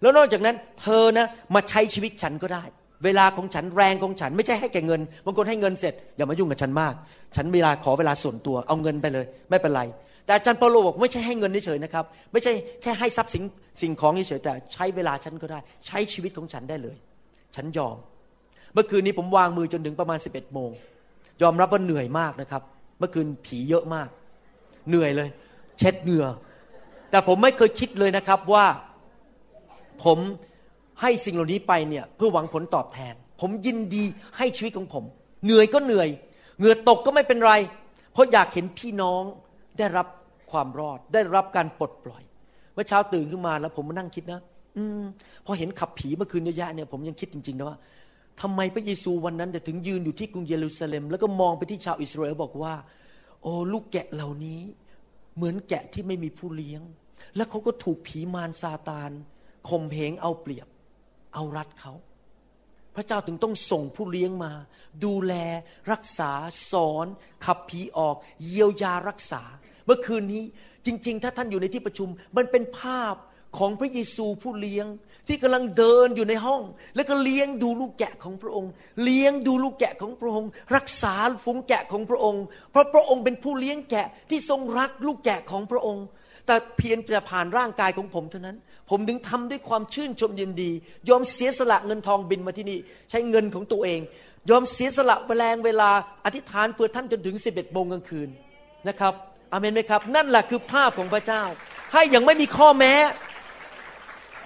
แล้วนอกจากนั้นเธอนะมาใช้ชีวิตฉันก็ได้เวลาของฉันแรงของฉันไม่ใช่ให้แก่เงินบางคนให้เงินเสร็จอย่ามายุ่งกับฉันมากฉันเวลาขอเวลาส่วนตัวเอาเงินไปเลยไม่เป็นไรแต่อาจารย์เปาโลบอกไม่ใช่ให้เงินเฉยๆนะครับไม่ใช่แค่ให้ทรัพย์สินสิ่งของเฉยๆแต่ใช้เวลาฉันก็ได้ใช้ชีวิตของฉันได้เลยฉันยอมเมื่อคืนนี้ผมวางมือจนถึงประมาณ สิบเอ็ดโมง นยอมรับว่าเหนื่อยมากนะครับเมื่อคืนผีเยอะมากเหนื่อยเลยเช็ดเหงื่อแต่ผมไม่เคยคิดเลยนะครับว่าผมให้สิ่งเหล่านี้ไปเนี่ยเพื่อหวังผลตอบแทนผมยินดีให้ชีวิตของผมเหนื่อยก็เหนื่อยเหงื่อตกก็ไม่เป็นไรเพราะอยากเห็นพี่น้องได้รับความรอดได้รับการปลดปล่อยเมื่อเช้าตื่นขึ้นมาแล้วผมมานั่งคิดนะอืมพอเห็นขับผีเมื่อคืนเยอะแยะเนี่ยผมยังคิดจริงๆนะว่าทำไมพระเยซูวันนั้นแต่ถึงยืนอยู่ที่กรุงเยรูซาเล็มแล้วก็มองไปที่ชาวอิสราเอลบอกว่าโอ้ลูกแกะเหล่านี้เหมือนแกะที่ไม่มีผู้เลี้ยงแล้วเขาก็ถูกผีมารซาตานข่มเหงเอาเปรียบเอารัดเขาพระเจ้าถึงต้องส่งผู้เลี้ยงมาดูแลรักษาสอนขับผีออกเยียวยารักษาเมื่อคืนนี้จริงๆถ้าท่านอยู่ในที่ประชุมมันเป็นภาพของพระเยซูผู้เลี้ยงที่กำลังเดินอยู่ในห้องแล้วก็เลี้ยงดูลูกแกะของพระองค์เลี้ยงดูลูกแกะของพระองค์รักษาฝูงแกะของพระองค์เพราะพระองค์เป็นผู้เลี้ยงแกะที่ทรงรักลูกแกะของพระองค์แต่เพียงแต่ผ่านร่างกายของผมเท่านั้นผมถึงทำด้วยความชื่นชมยินดียอมเสียสละเงินทองบินมาที่นี่ใช้เงินของตัวเองยอมเสียสละแรงเวลาอธิษฐานเพื่อท่านจนถึง สิบเอ็ด โมงกลางคืนนะครับอาเมนไหมครับนั่นแหละคือภาพของพระเจ้าให้อย่างไม่มีข้อแม้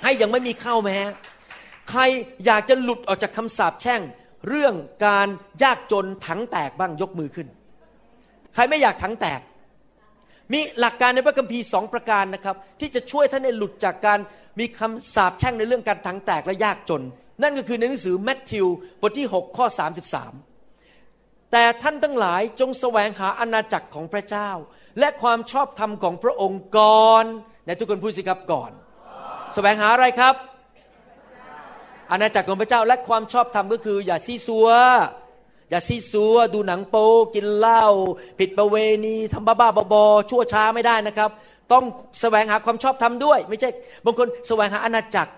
ให้อย่างไม่มีข้อแม้ใครอยากจะหลุดออกจากคำสาปแช่งเรื่องการยากจนถังแตกบ้างยกมือขึ้นใครไม่อยากถังแตกมีหลักการในพระคัมภีร์สองประการนะครับที่จะช่วยท่านให้หลุดจากการมีคำสาปแช่งในเรื่องการถังแตกและยากจนนั่นก็คือในหนังสือมัทธิวบทที่หกข้อสามสิบสามแต่ท่านทั้งหลายจงแสวงหาอาณาจักรของพระเจ้าและความชอบธรรมของพระองค์ก่อนในทุกคนพูดสิครับก่อนแสวงหาอะไรครับอาณาจักรของพระเจ้าและความชอบธรรมก็คืออย่าซี้ซัวอย่าซีซัวดูหนังโป๊กินเหล้าผิดประเวณีทำบ้าๆบอๆชั่วช้าไม่ได้นะครับต้องแสวงหาความชอบธรรมด้วยไม่ใช่บางคนแสวงหาอาณาจักร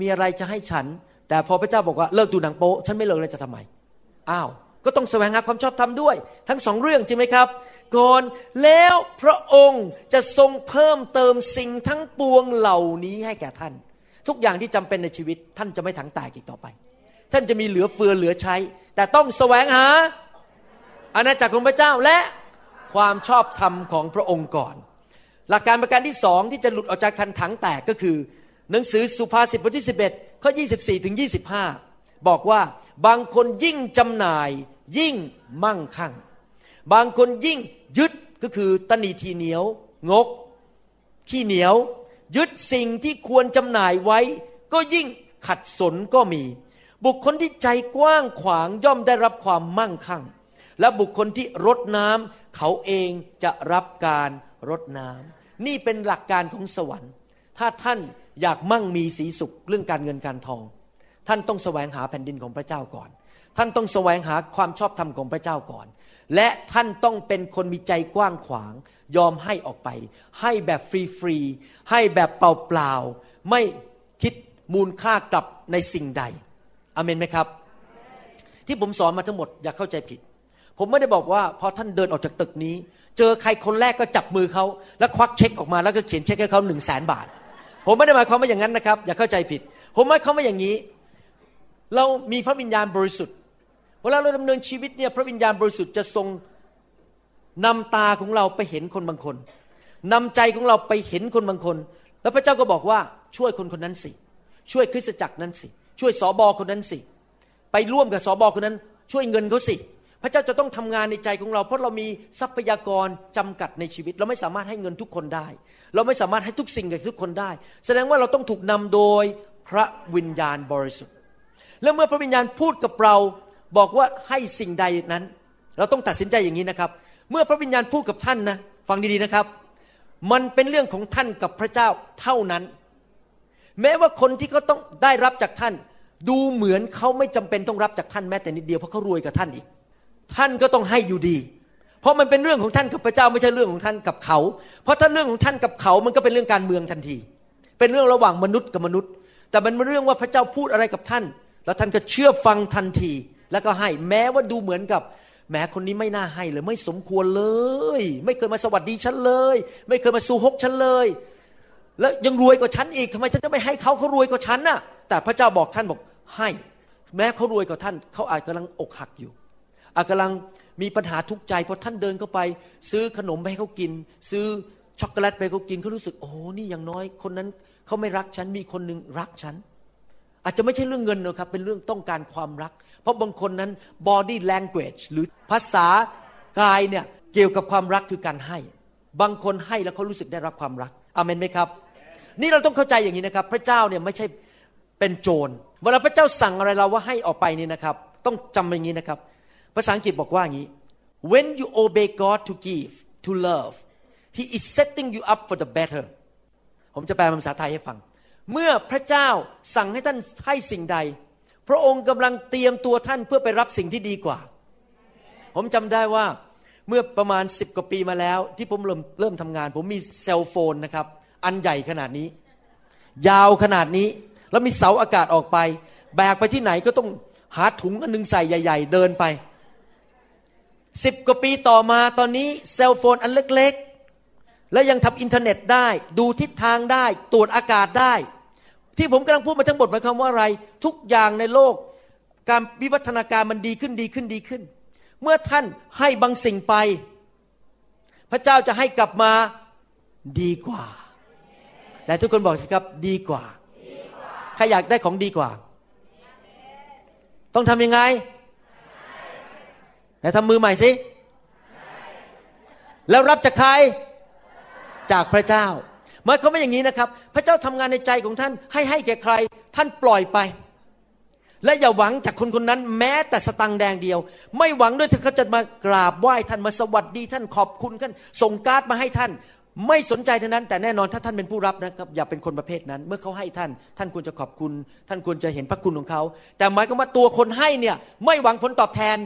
มีอะไรจะให้ฉันแต่พอพระเจ้าบอกว่าเลิกดูหนังโป๊ฉันไม่เลิกเลยจะทำไม อ้าวก็ต้องแสวงหาความชอบธรรมด้วยทั้งสองเรื่องจริงไหมครับก่อนแล้วพระองค์จะทรงเพิ่มเติมสิ่งทั้งปวงเหล่านี้ให้แก่ท่านทุกอย่างที่จำเป็นในชีวิตท่านจะไม่ถังตายอีกต่อไปท่านจะมีเหลือเฟือเหลือใช้แต่ต้องแสวงหาอาณาจักรของพระเจ้าและความชอบธรรมของพระองค์ก่อนหลักการประการที่สองที่จะหลุดออกจากคันถังแตกก็คือหนังสือสุภาษิตบทที่สิบเอ็ดข้อยี่สิบสี่ถึงยี่สิบห้าบอกว่าบางคนยิ่งจำหน่ายยิ่งมั่งคั่งบางคนยิ่งยึดก็คือตนีทีเหนียวงกขี้เหนียวยึดสิ่งที่ควรจำหน่ายไว้ก็ยิ่งขัดสนก็มีบุคคลที่ใจกว้างขวางย่อมได้รับความมั่งคั่งและบุคคลที่รดน้ำเขาเองจะรับการรดน้ำนี่เป็นหลักการของสวรรค์ถ้าท่านอยากมั่งมีสีสุขเรื่องการเงินการทองท่านต้องแสวงหาแผ่นดินของพระเจ้าก่อนท่านต้องแสวงหาความชอบธรรมของพระเจ้าก่อนและท่านต้องเป็นคนมีใจกว้างขวางยอมให้ออกไปให้แบบฟรีๆให้แบบเปล่าๆไม่คิดมูลค่ากลับในสิ่งใดอาเมนไหมครับที่ผมสอนมาทั้งหมดอย่าเข้าใจผิดผมไม่ได้บอกว่าพอท่านเดินออกจากตึกนี้เจอใครคนแรกก็จับมือเขาแล้วควักเช็คออกมาแล้วก็เขียนเช็คให้เขา หนึ่งแสน บาทผมไม่ได้หมายความว่าอย่างนั้นนะครับอย่าเข้าใจผิดผมหมายความว่าอย่างนี้เรามีพระวิญญาณบริสุทธิ์เวลาเราดำเนินชีวิตเนี่ยพระวิญญาณบริสุทธิ์จะทรงนำตาของเราไปเห็นคนบางคนนำใจของเราไปเห็นคนบางคนแล้วพระเจ้าก็บอกว่าช่วยคนคนนั้นสิช่วยคริสตจักรนั้นสิช่วยสบคนนั้นสิไปร่วมกับสบคนนั้นช่วยเงินเขาสิพระเจ้าจะต้องทำงานในใจของเราเพราะเรามีทรัพยากรจำกัดในชีวิตเราไม่สามารถให้เงินทุกคนได้เราไม่สามารถให้ทุกสิ่งกับทุกคนได้แสดงว่าเราต้องถูกนำโดยพระวิญญาณบริสุทธิ์และเมื่อพระวิญญาณพูดกับเราบอกว่าให้สิ่งใดนั้นเราต้องตัดสินใจอย่างนี้นะครับเมื่อพระวิญญาณพูดกับท่านนะฟังดีๆนะครับมันเป็นเรื่องของท่านกับพระเจ้าเท่านั้นแม้ว่าคนที่เขาต้องได้รับจากท่านดูเหมือนเขาไม่จำเป็นต้องรับจากท่านแม้แต่นิดเดียวเพราะเขารวยกับท่านอีกท่านก็ต้องให้อยู่ดีเพราะมันเป็นเรื่องของท่านกับพระเจ้าไม่ใช่เรื่องของท่านกับเขาเพราะถ้าเรื่องของท่านกับเขามันก็เป็นเรื่องการเมืองทันทีเป็นเรื่องระหว่างมนุษย์กับมนุษย์แต่มันเป็นเรื่องว่าพระเจ้าพูดอะไรกับท่านแล้วท่านก็เชื่อฟังทันทีแล้วก็ให้แม้ว่าดูเหมือนกับแหมคนนี้ไม่น่าให้เลยไม่สมควรเลยไม่เคยมาสวัสดีฉันเลยไม่เคยมาซูฮกฉันเลยแล้วยังรวยกว่าฉันอีกทำไมฉันจะไม่ให้เขาเขารวยกว่าฉันน่ะแต่พระเจ้าบอกท่านบอกให้แม้เขารวยกว่าท่านเขาอาจกำลังอกหักอยู่อาจกำลังมีปัญหาทุกข์ใจพอท่านเดินเข้าไปซื้อขนมไปให้เขากินซื้อช็อกโกแลตไปให้เขากินเขารู้สึกโอ้นี่อย่างน้อยคนนั้นเขาไม่รักฉันมีคนนึงรักฉันอาจจะไม่ใช่เรื่องเงินนะครับเป็นเรื่องต้องการความรักเพราะบางคนนั้น body language หรือภาษากายเนี่ยเกี่ยวกับความรักคือการให้บางคนให้แล้วเขารู้สึกได้รับความรักอาเมนไหมครับนี่เราต้องเข้าใจอย่างนี้นะครับพระเจ้าเนี่ยไม่ใช่เป็นโจรเวลาพระเจ้าสั่งอะไรเราว่าให้ออกไปนี่นะครับต้องจำอย่างนี้นะครับภาษาอังกฤษบอกว่าอย่างนี้ when you obey God to give to love He is setting you up for the better ผมจะแปลเป็นภาษาไทยให้ฟังเมื่อพระเจ้าสั่งให้ท่านให้สิ่งใดพระองค์กำลังเตรียมตัวท่านเพื่อไปรับสิ่งที่ดีกว่าผมจำได้ว่าเมื่อประมาณสิบกว่าปีมาแล้วที่ผมเริ่มเริ่มทำงานผมมีเซลโฟนนะครับอันใหญ่ขนาดนี้ยาวขนาดนี้แล้วมีเสาอากาศออกไปแบกไปที่ไหนก็ต้องหาถุงอันนึงใส่ใหญ่ๆเดินไปสิบกว่าปีต่อมาตอนนี้เซลโฟนอันเล็กๆและยังทำอินเทอร์เน็ตได้ดูทิศทางได้ตรวจอากาศได้ที่ผมกำลังพูดมาทั้งหมดหมายความว่าอะไรทุกอย่างในโลกการวิวัฒนาการมันดีขึ้นดีขึ้นดีขึ้นเมื่อท่านให้บางสิ่งไปพระเจ้าจะให้กลับมาดีกว่าแต่ทุกคนบอกสิครับดีกว่าใครอยากได้ของดีกว่าต้องทำยังไงไหนทำมือใหม่สิแล้วรับจากใครจากพระเจ้าหมายความว่าอย่างนี้นะครับพระเจ้าทำงานในใจของท่านให้ให้แก่ใครท่านปล่อยไปและอย่าหวังจากคนคนนั้นแม้แต่สตังค์แดงเดียวไม่หวังด้วยที่เขาจะมากราบไหว้ท่านมาสวัสดีท่านขอบคุณท่านส่งการ์ดมาให้ท่านไม่สนใจทั้งนั้นแต่แน่นอนถ้าท่านเป็นผู้รับนะครับอย่าเป็นคนประเภทนั้นเมื่อเขาให้ท่านท่านควรจะขอบคุณท่านควรจะเห็นพระคุณของเขาแต่หมายความว่าตัวคนให้เนี่ยไม่หวังผลตอบแทน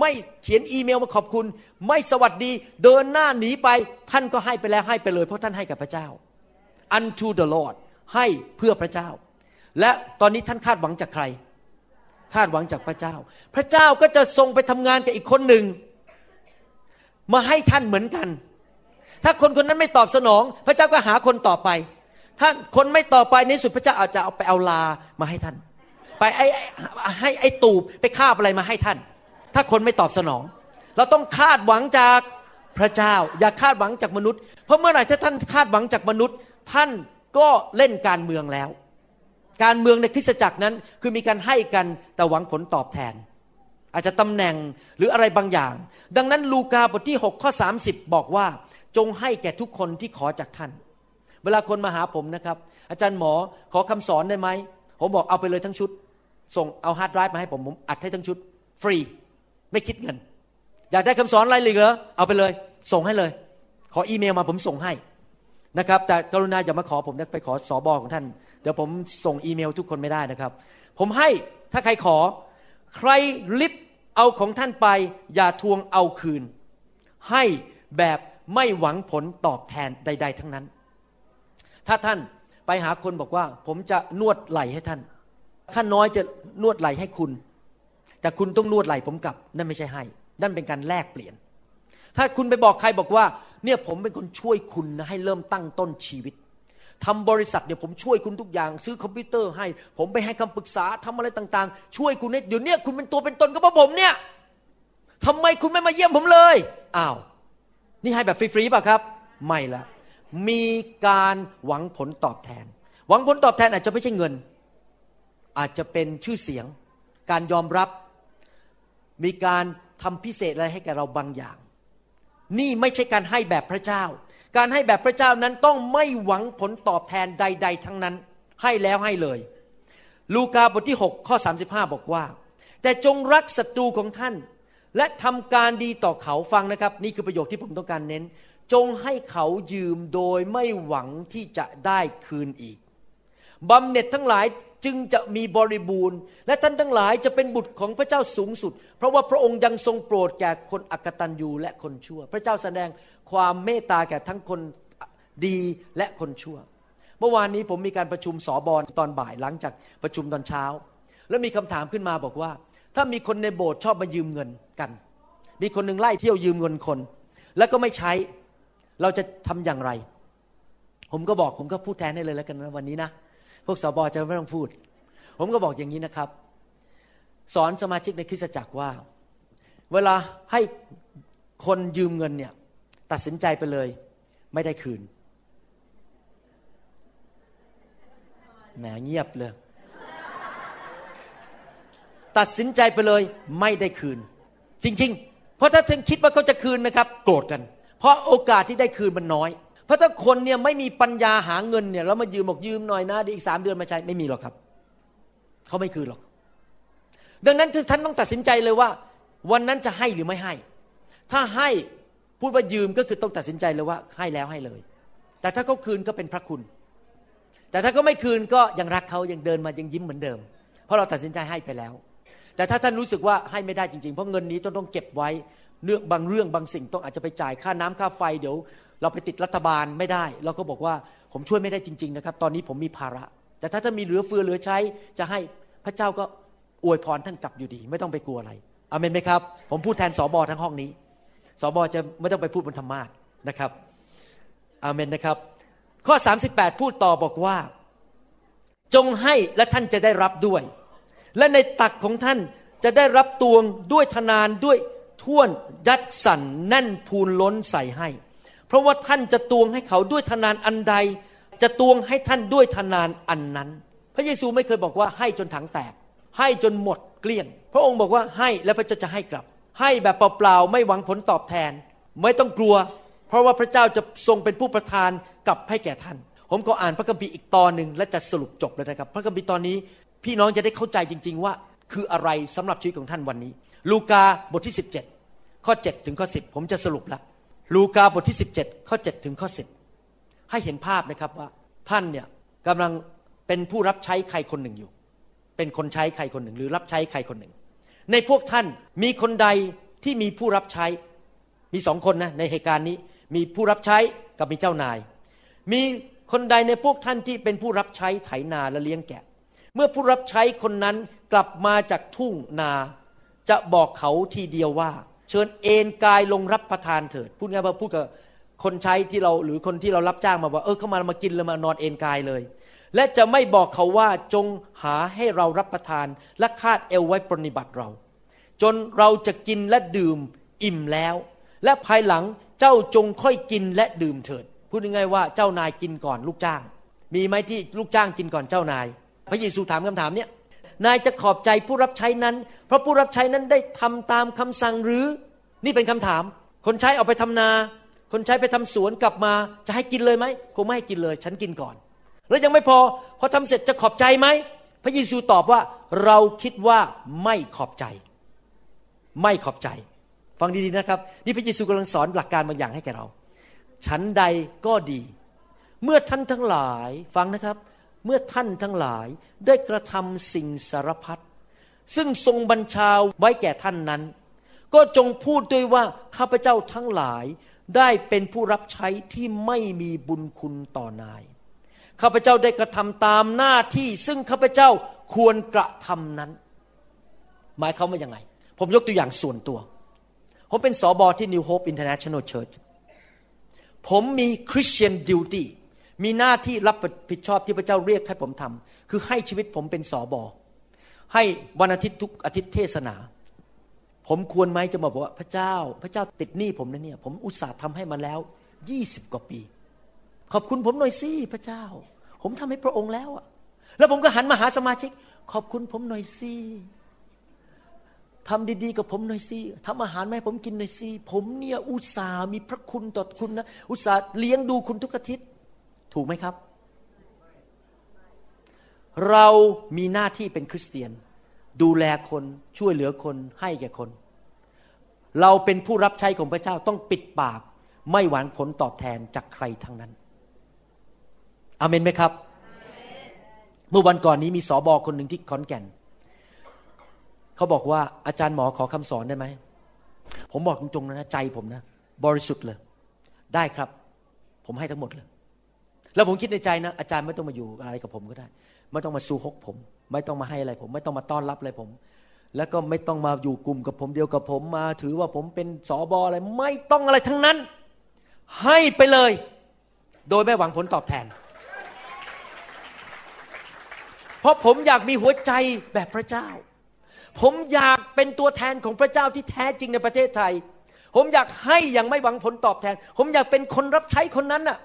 ไม่เขียนอีเมลมาขอบคุณไม่สวัสดีเดินหน้าหนีไปท่านก็ให้ไปแล้วให้ไปเลยเพราะท่านให้กับพระเจ้า unto the Lord ให้เพื่อพระเจ้าและตอนนี้ท่านคาดหวังจากใคร คาดหวังจากพระเจ้าพระเจ้าก็จะทรงไปทำงานกับอีกคนหนึ่งมาให้ท่านเหมือนกันถ้าคนคนนั้นไม่ตอบสนองพระเจ้าก็หาคนต่อไปถ้าคนไม่ต่อไปในสุดพระเจ้าอาจจะเอาไปเอาลามาให้ท่านไปไอ้ให้ไอ้ตูบไปคาบอะไรมาให้ท่านถ้าคนไม่ตอบสนองเราต้องคาดหวังจากพระเจ้าอย่าคาดหวังจากมนุษย์เพราะเมื่อไหร่ถ้าท่านคาดหวังจากมนุษย์ท่านก็เล่นการเมืองแล้วการเมืองในคริสตจักรนั้นคือมีการให้กันแต่หวังผลตอบแทนอาจจะตำแหน่งหรืออะไรบางอย่างดังนั้นลูกาบทที่หกข้อสามสิบบอกว่าจงให้แก่ทุกคนที่ขอจากท่านเวลาคนมาหาผมนะครับอาจารย์หมอขอคำสอนได้ไหมผมบอกเอาไปเลยทั้งชุดส่งเอาฮาร์ดไดรฟ์มาให้ผมผมอัดให้ทั้งชุดฟรีไม่คิดเงินอยากได้คำสอนอะไรหรือเหรอเอาไปเลยส่งให้เลยขออีเมลมาผมส่งให้นะครับแต่กรุณาอย่ามาขอผมนะไปขอสบของท่านเดี๋ยวผมส่งอีเมลทุกคนไม่ได้นะครับผมให้ถ้าใครขอใครลิบเอาของท่านไปอย่าทวงเอาคืนให้แบบไม่หวังผลตอบแทนใดๆทั้งนั้นถ้าท่านไปหาคนบอกว่าผมจะนวดไหล่ให้ท่านข้าน้อยจะนวดไหล่ให้คุณแต่คุณต้องนวดไหล่ผมกลับนั่นไม่ใช่ให้นั่นเป็นการแลกเปลี่ยนถ้าคุณไปบอกใครบอกว่าเนี่ยผมเป็นคนช่วยคุณนะให้เริ่มตั้งต้นชีวิตทำบริษัทเนี่ยผมช่วยคุณทุกอย่างซื้อคอมพิวเตอร์ให้ผมไปให้คำปรึกษาทำอะไรต่างๆช่วยคุณเนี่ยเดี๋ยวนี้คุณเป็นตัวเป็นตนก็เพราะผมเนี่ยทำไมคุณไม่มาเยี่ยมผมเลยอ้าวนี่ให้แบบฟรีๆป่ะครับไม่ละมีการหวังผลตอบแทนหวังผลตอบแทนอาจจะไม่ใช่เงินอาจจะเป็นชื่อเสียงการยอมรับมีการทำพิเศษอะไรให้แก่เราบางอย่างนี่ไม่ใช่การให้แบบพระเจ้าการให้แบบพระเจ้านั้นต้องไม่หวังผลตอบแทนใดๆทั้งนั้นให้แล้วให้เลยลูกาบทที่หกข้อสามสิบห้าบอกว่าแต่จงรักศัตรูของท่านและทำการดีต่อเขาฟังนะครับนี่คือประโยคที่ผมต้องการเน้นจงให้เขายืมโดยไม่หวังที่จะได้คืนอีกบำเหน็จทั้งหลายจึงจะมีบริบูรณ์และท่านทั้งหลายจะเป็นบุตรของพระเจ้าสูงสุดเพราะว่าพระองค์ยังทรงโปรดแก่คนอกตัญญูและคนชั่วพระเจ้าแสดงความเมตตาแก่ทั้งคนดีและคนชั่วเมื่อวานนี้ผมมีการประชุมสบตอนบ่ายหลังจากประชุมตอนเช้าแล้วมีคำถามขึ้นมาบอกว่าถ้ามีคนในโบสถ์ชอบมายืมเงินกันมีคนนึงไล่เที่ยวยืมเงินคนแล้วก็ไม่ใช้เราจะทำอย่างไรผมก็บอกผมก็พูดแทนให้เลยแล้วกันนะวันนี้นะพวกสบจะไม่ต้องพูดผมก็บอกอย่างนี้นะครับสอนสมาชิกในคริสตจักรว่าเวลาให้คนยืมเงินเนี่ยตัดสินใจไปเลยไม่ได้คืนแหมเงียบเลยตัดสินใจไปเลยไม่ได้คืนจริงๆเพราะถ้าท่านคิดว่าเขาจะคืนนะครับโกรธกันเพราะโอกาสที่ได้คืนมันน้อยเพราะถ้าคนเนี่ยไม่มีปัญญาหาเงินเนี่ยแล้วมายืมบอกยืมหน่อยนะเดี๋ยวอีกสามเดือนมาใช้ไม่มีหรอกครับเขาไม่คืนหรอกดังนั้นคือท่านต้องตัดสินใจเลยว่าวันนั้นจะให้หรือไม่ให้ถ้าให้พูดว่ายืมก็คือต้องตัดสินใจเลยว่าให้แล้วให้เลยแต่ถ้าเขาคืนก็เป็นพระคุณแต่ถ้าเขาไม่คืนก็ยังรักเขายังเดินมายังยิ้มเหมือนเดิมเพราะเราตัดสินใจให้ไปแล้วแต่ถ้าท่านรู้สึกว่าให้ไม่ได้จริงๆเพราะเงินนี้ต้องต้องเก็บไว้เรื่องบางเรื่องบางสิ่งต้องอาจจะไปจ่ายค่าน้ำค่าไฟเดี๋ยวเราไปติดรัฐบาลไม่ได้เราก็บอกว่าผมช่วยไม่ได้จริงๆนะครับตอนนี้ผมมีภาระแต่ถ้าท่านมีเหลือเฟือเหลือใช้จะให้พระเจ้าก็อวยพรท่านกลับอยู่ดีไม่ต้องไปกลัวอะไรอาเมนไหมครับผมพูดแทนสบทั้งห้องนี้สบจะไม่ต้องไปพูดบนธรรมาสน์นะครับอาเมนนะครับข้อสามสิบแปดพูดต่อบอกว่าจงให้และท่านจะได้รับด้วยและในตักของท่านจะได้รับตวงด้วยทนานด้วยท่วนยัดสั่นแน่นพูนล้นใส่ให้เพราะว่าท่านจะตวงให้เขาด้วยทนานอันใดจะตวงให้ท่านด้วยทนานอันนั้นพระเยซูไม่เคยบอกว่าให้จนถังแตกให้จนหมดเกลี้ยงพระองค์บอกว่าให้แล้วพระเจ้าจะให้กลับให้แบบเปล่าๆไม่หวังผลตอบแทนไม่ต้องกลัวเพราะว่าพระเจ้าจะทรงเป็นผู้ประทานกลับให้แก่ท่านผมขออ่านพระคัมภีร์อีกตอนนึงและจะสรุปจบเลยนะครับพระคัมภีร์ตอนนี้พี่น้องจะได้เข้าใจจริงๆว่าคืออะไรสำหรับชีวิตของท่านวันนี้ลูกาบทที่สิบเจ็ดข้อเจ็ดถึงข้อสิบผมจะสรุปละลูกาบทที่สิบเจ็ดข้อเจ็ดถึงข้อสิบให้เห็นภาพนะครับว่าท่านเนี่ยกำลังเป็นผู้รับใช้ใครคนหนึ่งอยู่เป็นคนใช้ใครคนหนึ่งหรือรับใช้ใครคนหนึ่งในพวกท่านมีคนใดที่มีผู้รับใช้มีสองคนนะในเหตุการณ์นี้มีผู้รับใช้กับมีเจ้านายมีคนใดในพวกท่านที่เป็นผู้รับใช้ไถนาและเลี้ยงแกะเมื่อผู้รับใช้คนนั้น กลับมาจากทุ่งนาจะบอกเขาทีเดียวว่าเชิญเอนกายลงรับประทานเถิดพูดง่ายๆว่าพูดกับคนใช้ที่เราหรือคนที่เรารับจ้างมาว่าเออเข้ามามากินแล้วมานอนเอนกายเลยและจะไม่บอกเขาว่าจงหาให้เรารับประทานและคาดเอวไว้ปรนนิบัติเราจนเราจะกินและดื่มอิ่มแล้วและภายหลังเจ้าจงค่อยกินและดื่มเถิดพูดง่ายๆว่าเจ้านายกินก่อนลูกจ้างมีไหมที่ลูกจ้างกินก่อนเจ้านายพระเยซูถามคำถามเนี้ยนายจะขอบใจผู้รับใช้นั้นเพราะผู้รับใช้นั้นได้ทำตามคำสั่งหรือนี่เป็นคำถามคนใช้เอาไปทำนาคนใช้ไปทำสวนกลับมาจะให้กินเลยไหมคงไม่ให้กินเลยฉันกินก่อนแล้วยังไม่พอพอทำเสร็จจะขอบใจไหมพระเยซูตอบว่าเราคิดว่าไม่ขอบใจไม่ขอบใจฟังดีๆนะครับนี่พระเยซูกำลังสอนหลักการบางอย่างให้แก่เราฉันใดก็ดีเมื่อท่านทั้งหลายฟังนะครับเมื่อท่านทั้งหลายได้กระทำสิ่งสารพัดซึ่งทรงบัญชาไว้แก่ท่านนั้นก็จงพูดด้วยว่าข้าพเจ้าทั้งหลายได้เป็นผู้รับใช้ที่ไม่มีบุญคุณต่อนายข้าพเจ้าได้กระทำตามหน้าที่ซึ่งข้าพเจ้าควรกระทำนั้นหมายความว่ายังไงผมยกตัวอย่างส่วนตัวผมเป็นสบที่ New Hope International Church ผมมี Christian Duty มีหน้าที่รับผิดชอบที่พระเจ้าเรียกให้ผมทำคือให้ชีวิตผมเป็นสบให้วันอาทิตย์ทุกอาทิตย์เทศนาผมควรไหมจะมาบอกว่าพระเจ้าพระเจ้าติดหนี้ผมนะเนี่ยผมอุตส่าห์ทำให้มันแล้วยี่สิบกว่าปีขอบคุณผมหน่อยสิพระเจ้าผมทำให้พระองค์แล้วอะแล้วผมก็หันมาหาสมาชิกขอบคุณผมหน่อยสิทำดีๆกับผมหน่อยสิทำอาหารมาให้ผมกินหน่อยสิผมเนี่ยอุตส่าห์มีพระคุณต่อคุณนะอุตส่าห์เลี้ยงดูคุณทุกอาทิตย์ถูกไหมครับเรามีหน้าที่เป็นคริสเตียนดูแลคนช่วยเหลือคนให้แก่คนเราเป็นผู้รับใช้ของพระเจ้าต้องปิดปากไม่หวังผลตอบแทนจากใครทั้งนั้นอาเมนไหมครับเมื่อวันก่อนนี้มีสบคนหนึ่งที่ขอนแก่นเขาบอกว่าอาจารย์หมอขอคำสอนได้ไหมผมบอกตรงๆนะใจผมนะบริสุทธิ์เลยได้ครับผมให้ทั้งหมดเลยแล้วผมคิดในใจนะอาจารย์ไม่ต้องมาอยู่อะไรกับผมก็ได้ไม่ต้องมาซูฮกผมไม่ต้องมาให้อะไรผมไม่ต้องมาต้อนรับอะไรผมแล้วก็ไม่ต้องมาอยู่กลุ่มกับผมเดียวกับผมมาถือว่าผมเป็นสบอะไรไม่ต้องอะไรทั้งนั้นให้ไปเลยโดยไม่หวังผลตอบแทนเพราะผมอยากมีหัวใจแบบพระเจ้าผมอยากเป็นตัวแทนของพระเจ้าที่แท้จริงในประเทศไทยผมอยากให้อย่างไม่หวังผลตอบแทนผมอยากเป็นคนรับใช้คนนั้นน่ะ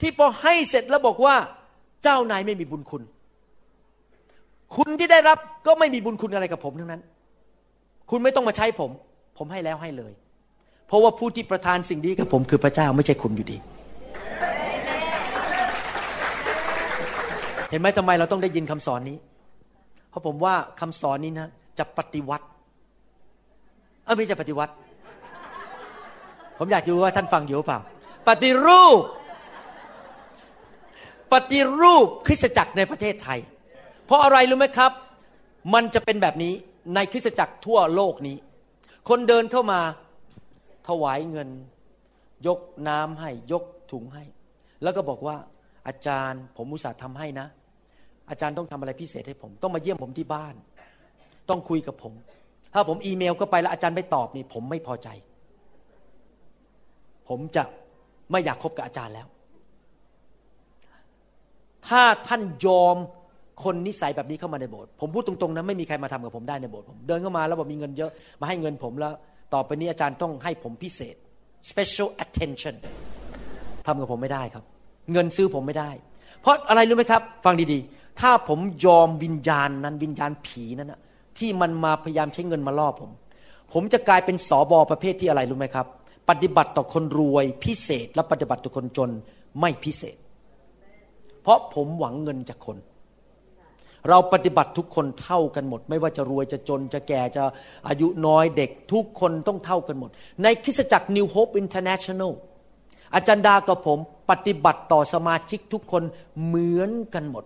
ที่พอให้เสร็จแล้วบอกว่าเจ้านายไม่มีบุญคุณคุณที่ได้รับก็ไม่มีบุญคุณอะไรกับผมทั้งนั้นคุณไม่ต้องมาใช้ผมผมให้แล้วให้เลยเพราะว่าผู้ที่ประทานสิ่งดีกับผมคือพระเจ้าไม่ใช่คุณอยู่ดีเห็นไหมทำไมเราต้องได้ยินคำสอนนี้เพราะผมว่าคำสอนนี้นะจะปฏิวัติเออไม่ใช่ปฏิวัติผมอยากจะรู้ว่าท่านฟังอยู่หรือเปล่าปฏิรูปปฏิรูปคริสตจักรในประเทศไทยเพราะอะไรรู้ไหมครับมันจะเป็นแบบนี้ในคริสตจักรทั่วโลกนี้คนเดินเข้ามาถวายเงินยกน้ำให้ยกถุงให้แล้วก็บอกว่าอาจารย์ผมอุตส่าห์ทำให้นะอาจารย์ต้องทำอะไรพิเศษให้ผมต้องมาเยี่ยมผมที่บ้านต้องคุยกับผมถ้าผมอีเมลเข้าไปแล้วอาจารย์ไม่ตอบนี่ผมไม่พอใจผมจะไม่อยากคบกับอาจารย์แล้วถ้าท่านยอมคนนิสัยแบบนี้เข้ามาในโบสถ์ผมพูดตรงๆนะไม่มีใครมาทำกับผมได้ในโบสถ์ผมเดินเข้ามาแล้วบอกมีเงินเยอะมาให้เงินผมแล้วต่อไปนี้อาจารย์ต้องให้ผมพิเศษ special attention ทำกับผมไม่ได้ครับเงินซื้อผมไม่ได้เพราะอะไรรู้ไหมครับฟังดีๆถ้าผมยอมวิญญาณนั้นวิญญาณผีนั้นนะที่มันมาพยายามใช้เงินมาล่อผมผมจะกลายเป็นสบประเภทที่อะไรรู้ไหมครับปฏิบัติต่อคนรวยพิเศษและปฏิบัติต่อคนจนไม่พิเศษเพราะผมหวังเงินจากคนเราปฏิบัติทุกคนเท่ากันหมดไม่ว่าจะรวยจะจนจะแก่จะอายุน้อยเด็กทุกคนต้องเท่ากันหมดในคริสตจักร New Hope International อาจารย์ดากับผมปฏิบัติต่อสมาชิกทุกคนเหมือนกันหมด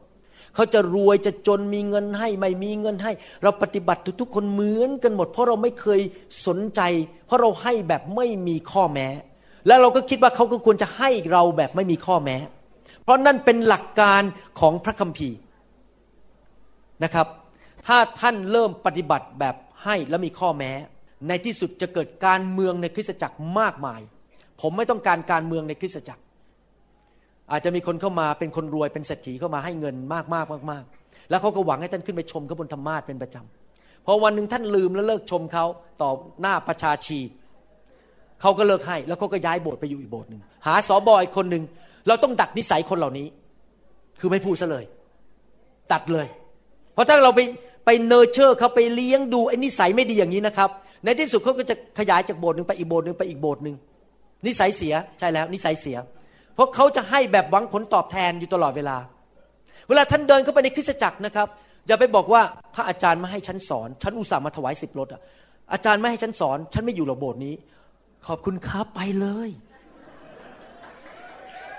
เขาจะรวยจะจนมีเงินให้ไม่มีเงินให้เราปฏิบัติทุกๆคนเหมือนกันหมดเพราะเราไม่เคยสนใจเพราะเราให้แบบไม่มีข้อแม้และเราก็คิดว่าเขาก็ควรจะให้เราแบบไม่มีข้อแม้เพราะนั่นเป็นหลักการของพระคัมภีร์นะครับ ถ้าท่านเริ่มปฏิบัติแบบให้และมีข้อแม้ในที่สุดจะเกิดการเมืองในคริสตจักรมากมายผมไม่ต้องการการเมืองในคริสตจักรอาจจะมีคนเข้ามาเป็นคนรวยเป็นเศรษฐีเข้ามาให้เงินมากมากมากมากแล้วเขาก็หวังให้ท่านขึ้นไปชมเขาบนธรรมาสน์เป็นประจำพอวันหนึ่งท่านลืมแล้วเลิกชมเขาต่อหน้าประชาชีเขาก็เลิกให้แล้วเขาก็ย้ายโบสถ์ไปอยู่อีกโบสถ์หนึ่งหาสบอีกคนหนึ่งเราต้องดัดนิสัยคนเหล่านี้คือไม่พูดซะเลยตัดเลยเพราะถ้าเราไปไปเนอร์เชอร์เขาไปเลี้ยงดูไอ้นิสัยไม่ดีอย่างนี้นะครับในที่สุดเขาก็จะขยายจากโบสถ์นึงไปอีกโบสถ์นึงไปอีกโบสถ์นึงนิสัยเสียใช่แล้วนิสัยเสียเพราะเขาจะให้แบบหวังผลตอบแทนอยู่ตลอดเวลาเวลาท่านเดินเข้าไปในคริสตจักรนะครับอย่าไปบอกว่าถ้าอาจารย์ไม่ให้ฉันสอนฉันอุตส่าห์มาถวายสิบรถอ่ะอาจารย์ไม่ให้ฉันสอนฉันไม่อยู่หรอกโบสถ์นี้ขอบคุณครับไปเลย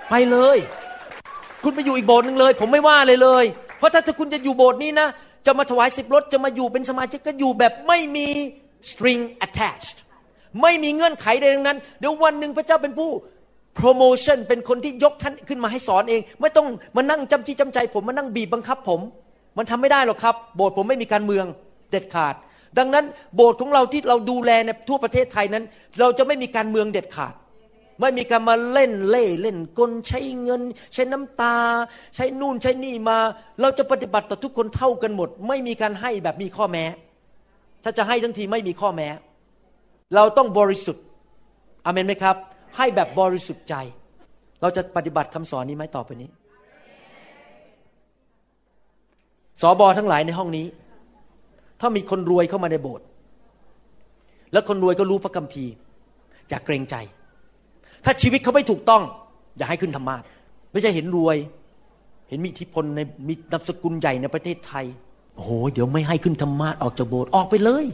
ไปเลยคุณไปอยู่อีกโบสถ์นึงเลยผมไม่ว่าเลยเลยเพราะถ้าถ้าคุณจะอยู่โบสถ์นี้นะจะมาถวายสิบรถจะมาอยู่เป็นสมาชิกก็อยู่แบบไม่มี string attached ไม่มีเงื่อนไขใดทั้งนั้นเดี๋ยววันนึงพระเจ้าเป็นผู้promotion เป็นคนที่ยกท่านขึ้นมาให้สอนเองไม่ต้องมานั่งจำจี้จำใจผมมานั่งบีบบังคับผมมันทำไม่ได้หรอกครับโบสถ์ผมไม่มีการเมืองเด็ดขาดดังนั้นโบสถ์ของเราที่เราดูแลในทั่วประเทศไทยนั้นเราจะไม่มีการเมืองเด็ดขาดไม่มีการมาเล่นเล่เล่นกลใช้เงินใช้น้ำตาใช้นู่นใช้นี่มาเราจะปฏิบัติต่อทุกคนเท่ากันหมดไม่มีการให้แบบมีข้อแม้ถ้าจะให้ทั้งทีไม่มีข้อแม้เราต้องบริสุทธิ์อาเมนไหมครับให้แบบบริสุทธิ์ใจเราจะปฏิบัติคำสอนนี้ไหมต่อไปนี้สบทั้งหลายในห้องนี้ถ้ามีคนรวยเข้ามาในโบสถ์และคนรวยก็รู้พระคัมภีร์อย่าเกรงใจถ้าชีวิตเขาไม่ถูกต้องอย่าให้ขึ้นธรรมาสน์ไม่ใช่เห็นรวยเห็นมีอิทธิพลในมีนามสกุลใหญ่ในประเทศไทยโอ้โหเดี๋ยวไม่ให้ขึ้นธรรมาสน์ออกจากโบสถ์ออกไปเลย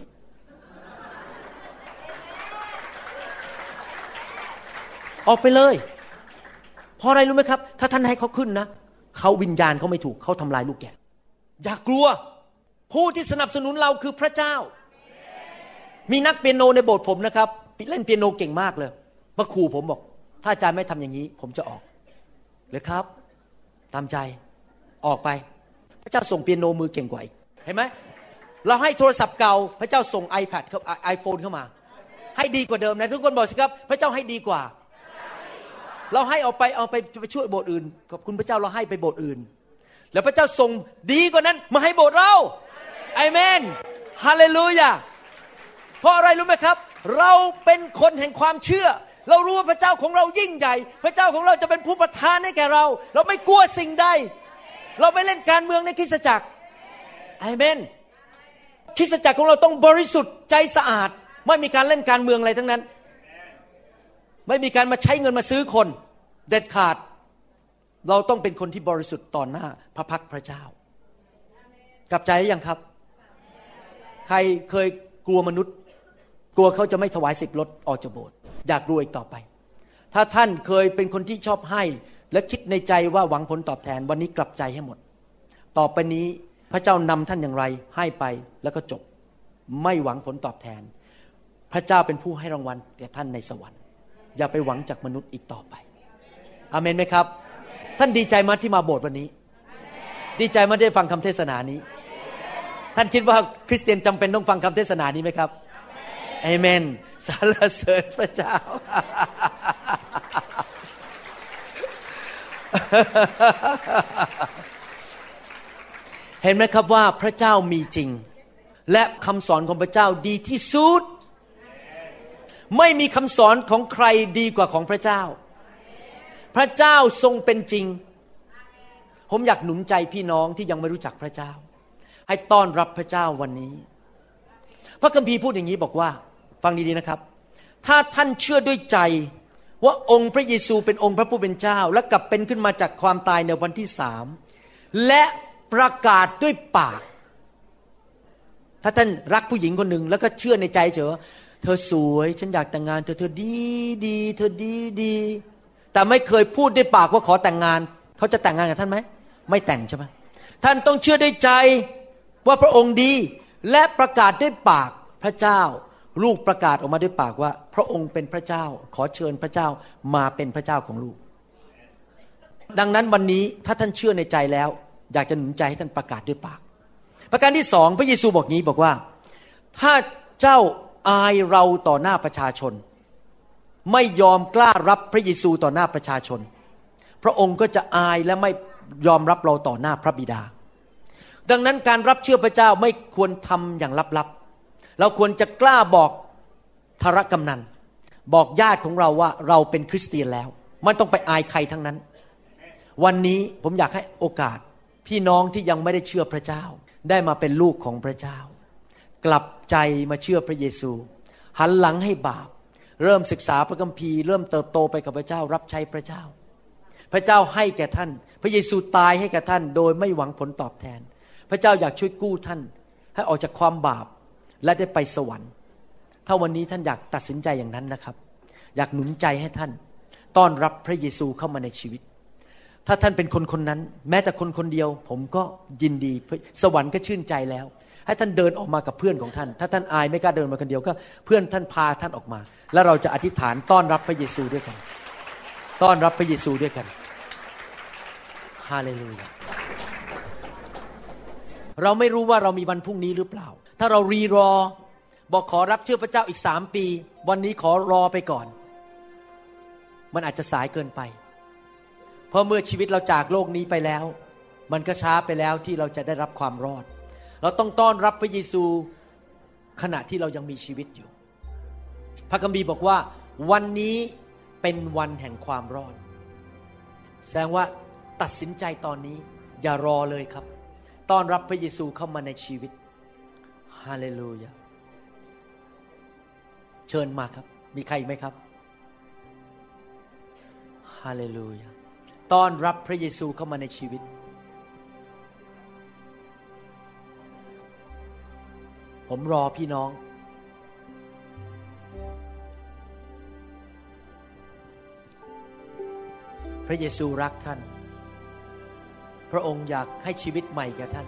ออกไปเลยเพราะอะไรรู้ไหมครับถ้าท่านให้เขาขึ้นนะเขาวิญญาณเขาไม่ถูกเขาทำลายลูกแกะอย่ากลัวผู้ที่สนับสนุนเราคือพระเจ้า yeah. มีนักเปียโนในโบสถ์ผมนะครับเล่นเปียโนเก่งมากเลยมาขู่ผมบอกถ้าอาจารย์ไม่ทำอย่างนี้ผมจะออกเลยครับตามใจออกไปพระเจ้าส่งเปียโนมือเก่งกว่าอีกเห็นไหมเราให้โทรศัพท์เก่าพระเจ้าส่ง iPad ครับ iPhone เข้ามา yeah. ให้ดีกว่าเดิมนะทุกคนบอกสิครับพระเจ้าให้ดีกว่าเราให้เอาไปเอาไปไปช่วยโบสถ์อื่นขอบคุณพระเจ้าเราให้ไปโบสถ์อื่นแล้วพระเจ้าทรงดีกว่านั้นมาให้โบสถ์เราเอเมนฮาเลลูยาเพราะอะไรรู้ไหมครับเราเป็นคนแห่งความเชื่อเรารู้ว่าพระเจ้าของเรายิ่งใหญ่พระเจ้าของเราจะเป็นผู้ประทานให้แก่เราเราไม่กลัวสิ่งใดเราไม่เล่นการเมืองในคริสตจักรเอเมนคริสตจักรของเราต้องบริสุทธิ์ใจสะอาดไม่มีการเล่นการเมืองอะไรทั้งนั้นไม่มีการมาใช้เงินมาซื้อคนเด็ดขาดเราต้องเป็นคนที่บริสุทธิ์ต่อหน้าพระพักตร์พระเจ้ากลับใจหรือยังครับใครเคยกลัวมนุษย์กลัวเขาจะไม่ถวายสิบรถออกจากโบสถ์อยากรวยอีกต่อไปถ้าท่านเคยเป็นคนที่ชอบให้และคิดในใจว่าหวังผลตอบแทนวันนี้กลับใจให้หมดต่อไปนี้พระเจ้านำท่านอย่างไรให้ไปแล้วก็จบไม่หวังผลตอบแทนพระเจ้าเป็นผู้ให้รางวัลแก่ท่านในสวรรค์อย่าไปหวังจากมนุษย์อีกต่อไปอาเมนไหมครับ Amen. ท่านดีใจมั้ยที่มาโบสถ์วันนี้ Amen. ดีใจมั้ยได้ฟังคำเทศนานี้ Amen. ท่านคิดว่าคริสเตียนจำเป็นต้องฟังคำเทศนานี้ไหมครับอาเมนสรรเสริญพระเจ้า เห็นไหมครับว่าพระเจ้ามีจริงและคำสอนของพระเจ้าดีที่สุดไม่มีคำสอนของใครดีกว่าของพระเจ้าพระเจ้าทรงเป็นจริงผมอยากหนุนใจพี่น้องที่ยังไม่รู้จักพระเจ้าให้ต้อนรับพระเจ้าวันนี้พระคัมภีร์พูดอย่างนี้บอกว่าฟังดีๆนะครับถ้าท่านเชื่อด้วยใจว่าองค์พระเยซูเป็นองค์พระผู้เป็นเจ้าและกลับเป็นขึ้นมาจากความตายในวันที่สามและประกาศด้วยปากถ้าท่านรักผู้หญิงคนหนึ่งแล้วก็เชื่อในใจเฉยเธอสวยฉันอยากแต่งงานเธอเธอดีดีเธอดีดีแต่ไม่เคยพูดด้วยปากว่าขอแต่งงานเขาจะแต่งงานกับท่านไหมไม่แต่งใช่ไหมท่านต้องเชื่อด้วยใจว่าพระองค์ดีและประกาศด้วยปากพระเจ้าลูกประกาศออกมาด้วยปากว่าพระองค์เป็นพระเจ้าขอเชิญพระเจ้ามาเป็นพระเจ้าของลูกดังนั้นวันนี้ถ้าท่านเชื่อในใจแล้วอยากจะหนุนใจให้ท่านประกาศด้วยปาก ประการที่สองพระเยซูบอกงี้บอกว่าถ้าเจ้าอายเราต่อหน้าประชาชนไม่ยอมกล้ารับพระเยซูต่อหน้าประชาชนพระองค์ก็จะอายและไม่ยอมรับเราต่อหน้าพระบิดาดังนั้นการรับเชื่อพระเจ้าไม่ควรทำอย่างลับๆเราควรจะกล้าบอกทารกำนันบอกญาติของเราว่าเราเป็นคริสเตียนแล้วไม่ต้องไปอายใครทั้งนั้นวันนี้ผมอยากให้โอกาสพี่น้องที่ยังไม่ได้เชื่อพระเจ้าได้มาเป็นลูกของพระเจ้ากลับใจมาเชื่อพระเยซูหันหลังให้บาปเริ่มศึกษาพระคัมภีร์เริ่มเติบโตไปกับพระเจ้ารับใช้พระเจ้าพระเจ้าให้แก่ท่านพระเยซูตายให้แก่ท่านโดยไม่หวังผลตอบแทนพระเจ้าอยากช่วยกู้ท่านให้ออกจากความบาปและได้ไปสวรรค์ถ้าวันนี้ท่านอยากตัดสินใจอย่างนั้นนะครับอยากหนุนใจให้ท่านต้อนรับพระเยซูเข้ามาในชีวิตถ้าท่านเป็นคนคนนั้นแม้แต่คนคนเดียวผมก็ยินดีสวรรค์ก็ชื่นใจแล้วให้ท่านเดินออกมากับเพื่อนของท่านถ้าท่านอายไม่กล้าเดินมาคนเดียวก็เพื่อนท่านพาท่านออกมาแล้วเราจะอธิษฐานต้อนรับพระเยซูด้วยกันต้อนรับพระเยซูด้วยกันฮาเลลูยาเราไม่รู้ว่าเรามีวันพรุ่งนี้หรือเปล่าถ้าเรารีรอบอกขอรับเชื่อพระเจ้าอีกสามปีวันนี้ขอรอไปก่อนมันอาจจะสายเกินไปเพราะเมื่อชีวิตเราจากโลกนี้ไปแล้วมันก็ช้าไปแล้วที่เราจะได้รับความรอดเราต้องต้อนรับพระเยซูขณะที่เรายังมีชีวิตอยู่พระคัมภีร์บอกว่าวันนี้เป็นวันแห่งความรอดแสดงว่าตัดสินใจตอนนี้อย่ารอเลยครับต้อนรับพระเยซูเข้ามาในชีวิตฮาเลลูยาเชิญมาครับมีใครอีกไหมครับฮาเลลูยาต้อนรับพระเยซูเข้ามาในชีวิตผมรอพี่น้องพระเยซูรักท่านพระองค์อยากให้ชีวิตใหม่แก่ท่าน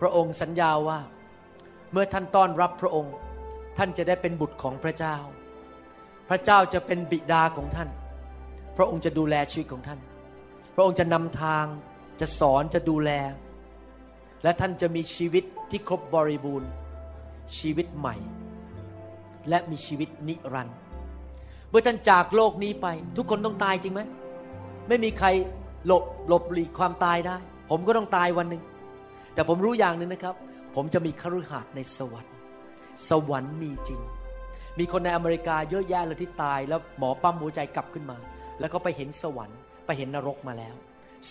พระองค์สัญญาว่าเมื่อท่านต้อนรับพระองค์ท่านจะได้เป็นบุตรของพระเจ้าพระเจ้าจะเป็นบิดาของท่านพระองค์จะดูแลชีวิตของท่านพระองค์จะนำทางจะสอนจะดูแลและท่านจะมีชีวิตที่ครบบริบูรณ์ชีวิตใหม่และมีชีวิตนิรันดร์เมื่อท่านจากโลกนี้ไปทุกคนต้องตายจริงไหมไม่มีใครหลบหลบหลีกความตายได้ผมก็ต้องตายวันหนึ่งแต่ผมรู้อย่างนึงนะครับผมจะมีคฤหาสน์ในสวรรค์สวรรค์มีจริงมีคนในอเมริกาเยอะแยะเลยที่ตายแล้วหมอปั๊มหัวใจกลับขึ้นมาแล้วก็ไปเห็นสวรรค์ไปเห็นนรกมาแล้ว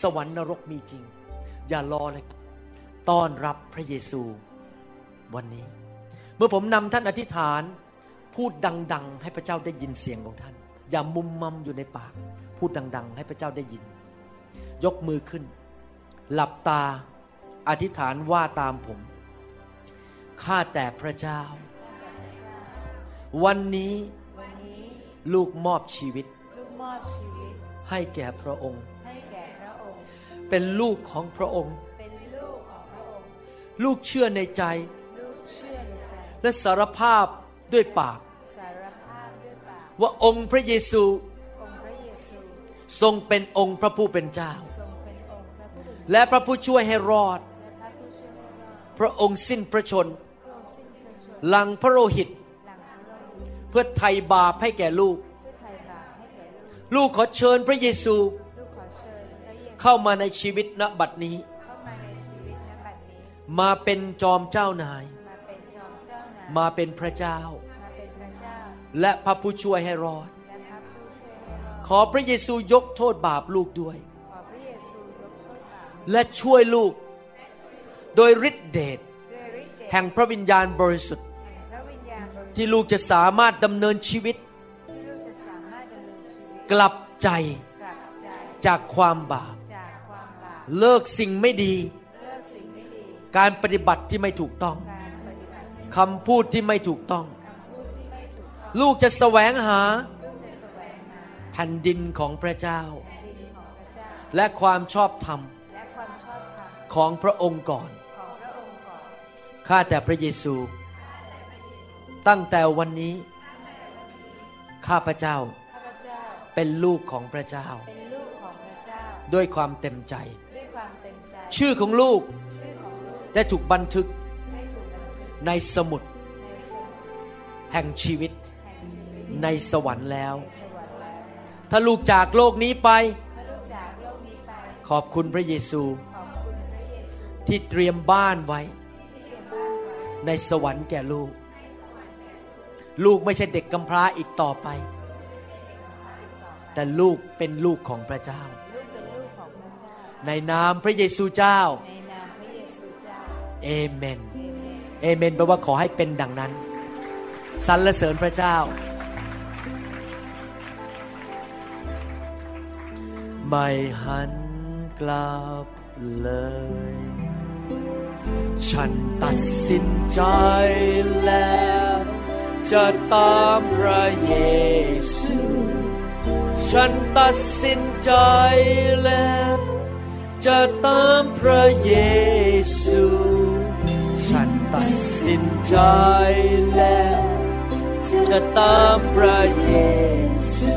สวรรค์นรกมีจริงอย่ารอเลยต้อนรับพระเยซูวันนี้เมื่อผมนำท่านอธิษฐานพูดดังๆให้พระเจ้าได้ยินเสียงของท่านอย่ามุมมัมอยู่ในปากพูดดังๆให้พระเจ้าได้ยินยกมือขึ้นหลับตาอธิษฐานว่าตามผมข้าแต่พระเจ้าวันนี้ลูกมอบชีวิตให้แก่พระองค์เป็นลูกของพระองค์ลูกเชื่อในใจและสารภาพด้วยปากว่าองค์พระเยซูทรงเป็นองค์พระผู้เป็นเจ้าและพระผู้ช่วยให้รอดพระองค์สิ้นพระชนหลังพระโลหิตเพื่อไถ่บาปให้แก่ลูกลูกขอเชิญพระเยซูเข้ามาในชีวิตณบัดนี้มาเป็นจอมเจ้านายมาเป็นพระเจ้าและพระผู้ช่วยให้รอดขอพระเยซูยกโทษบาปลูกด้วยและช่วยลูกโดยฤทธิเดชแห่งพระวิญญาณบริสุทธิ์ที่ลูกจะสามารถดำเนินชีวิตกลับใจจากความบาปเลิกสิ่งไม่ดีการปฏิบัติที่ไม่ถูกต้องคำพูดที่ไม่ถูกต้องลูกจะแสวงหาแผ่นดินของพระเจ้าและความชอบธรรมของพระองค์ก่อนข้าแต่พระเยซูตั้งแต่วันนี้ข้าพระเจ้าเป็นลูกของพระเจ้าด้วยความเต็มใจชื่อของลูก ได้ถูกบันทึกในสมุดแห่งชีวิตในสวรรค์แล้วถ้าลูกจากโลกนี้ไปขอบคุณพระเยซูที่เตรียมบ้านไว้ในสวรรค์แก่ลูกลูกไม่ใช่เด็กกำพร้าอีกต่อไปแต่ลูกเป็นลูกของพระเจ้าในนามพระเยซูเจ้าเอเมนเอเมนแปลว่าขอให้เป็นดังนั้นสรรเสริญพระเจ้าไม่หันกลับเลยฉันตัดสินใจแล้วจะตามพระเยซูฉันตัดสินใจแล้วจะตามพระเยซูฉันตัดสินใจแล้วจะตามพระเยซู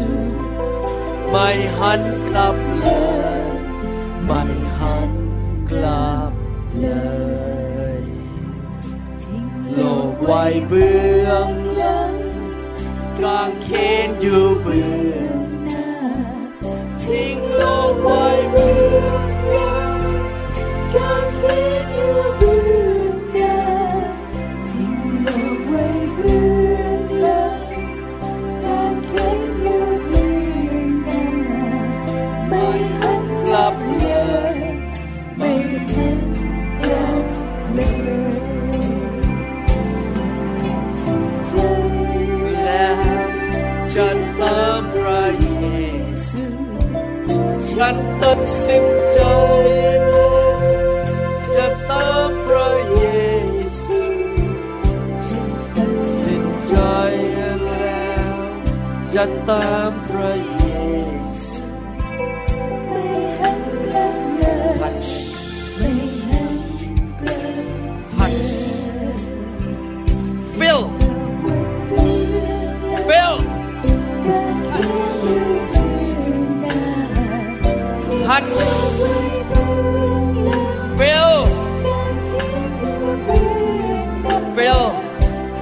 ไม่หันกลับเลยไม่หันกลับเลยทิ้งโลกไว้เบื้องหลังกางเขนอยู่เบื้องหน้าทิ้งโลกไว้เบื้องหลังกางเขนอยู่เบื้องหน้าทิ้งโลกไว้เบื้องหลังกางเขนอยู่เบื้องหน้าไม่หันกลับเลยไม่หันฉันตามพระเยซูฉันตัดสินใจแล้วจะตามพระเยซูฉันตัดสินใจแล้วจะตามพระเยซูไม่หันกลับเลยFill Fill Touch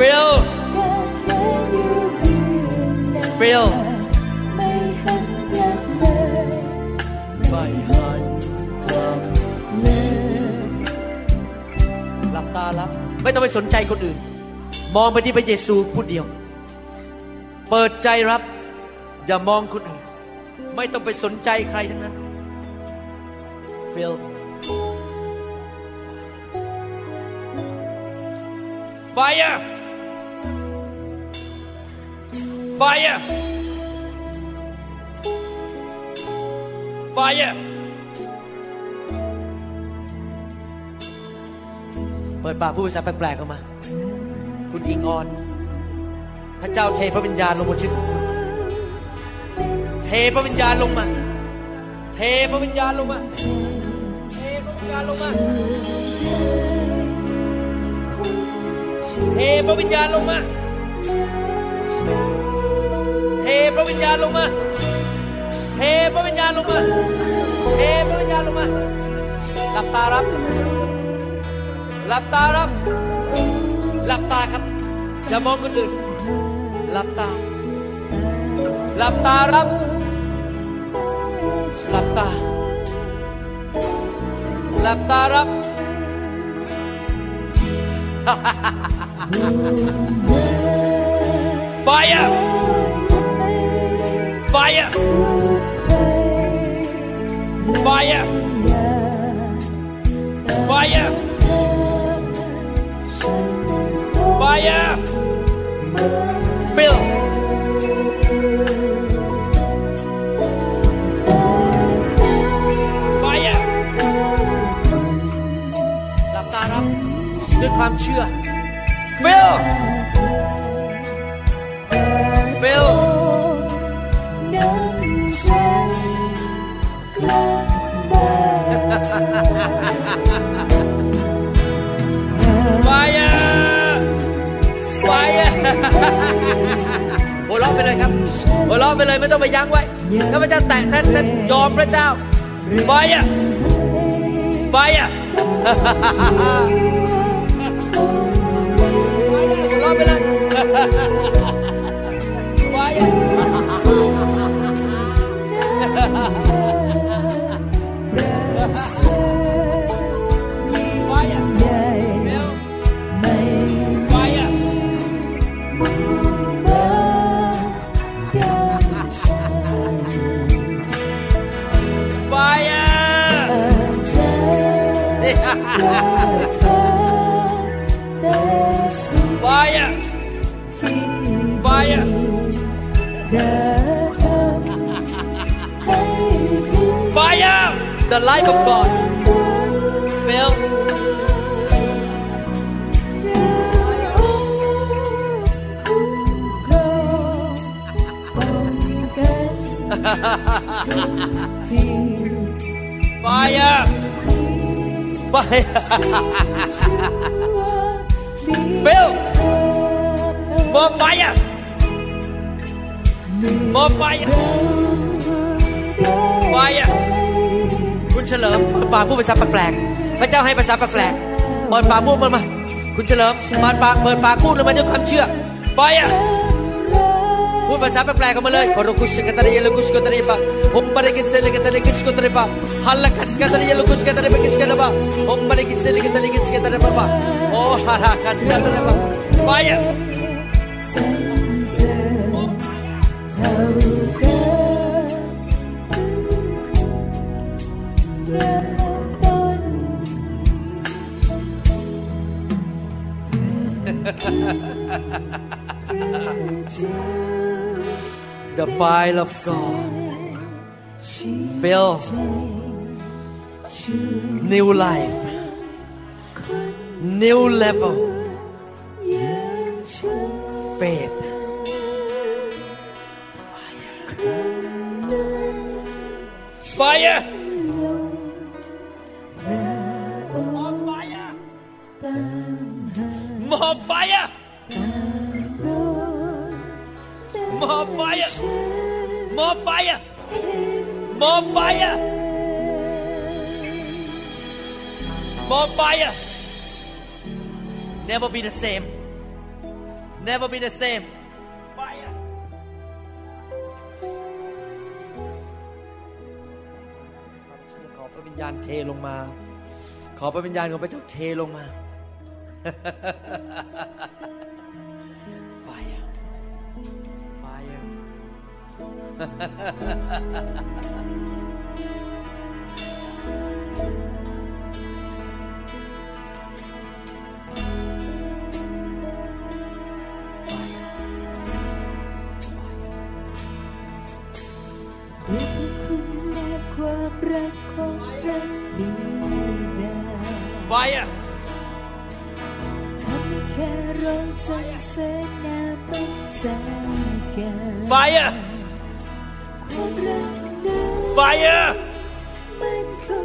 Fill Fill Fill Fill My heartตาลับไม่ต้องไปสนใจคนอื่นมองไปที่พระเยซูผู้เดียวเปิดใจรับอย่ามองคนอื่นไม่ต้องไปสนใจใครทั้งนั้น Fill Fire Fire Fireเปิดปากพูดภาษาแปลกๆออกมาคุณอิงออนพระเจ้าเทพระวิญญาณลงบนชีวิตของคุณเทพระวิญญาณลงมาเทพระวิญญาณลงมาเทพระวิญญาณลงมาเทพระวิญญาณลงมาเทพระวิญญาณลงมาเทพระวิญญาณลงมาเทพระวิญญาณลงมาหลับตารับหลับตาครับหลับตาครับอย่ามองคนอื่นหลับตาหลับตาครับหลับตาหลับตาครับ Fire Fire Fire Fire Fire Fill Fire หลับตารับด้วยความเชื่อ Fill Fill น้ำใจกลับบ้าน Fireหัวเราะไปเลยครับหัวเราะไปเลยไม่ต้องไปยั้งไว้ถ้าพระเจ้าแตะท่านท่านยอมพระเจ้าไปอ่ะ ไฟอ่ะรอไปเลยไฟอ่ะThe life of God fill fire fire fill more fire more fire fireคุณเฉลิมปาพูดภาษาแปลกๆพระเจ้าให้ภาษาแปลกๆเปิดปากพูดมันมาคุณเฉลิมเปิดปากเปิดปากพูดแล้วมันด้วยความเชื่อไปอ่ะพูดภาษาแปลกๆกันมาเลยพอเราคุชกะตะเรยะคุชกะตะเรยะปะหุบปะเรกิเซลิกะตะเรกิชกะตะเรยะปะฮัลละคัสกะตะเรยะคุชกะตะเรยะปะกิชกะตะเรยะปะหุบปะเรกิเซลิกะตะเรกิชกะตะเรยะปะโอ้ฮาราคัสกะตะเรยะปะไปอ่ะThe fire of God fills new life, new level, faith, fire, more fire, more fire.More fire, more fire, more fire, more fire. Never be the same. Never be the same. Fire. Call the Spirit of God to come down. Call the Spirit of God to come down.Fire! Fire!Fire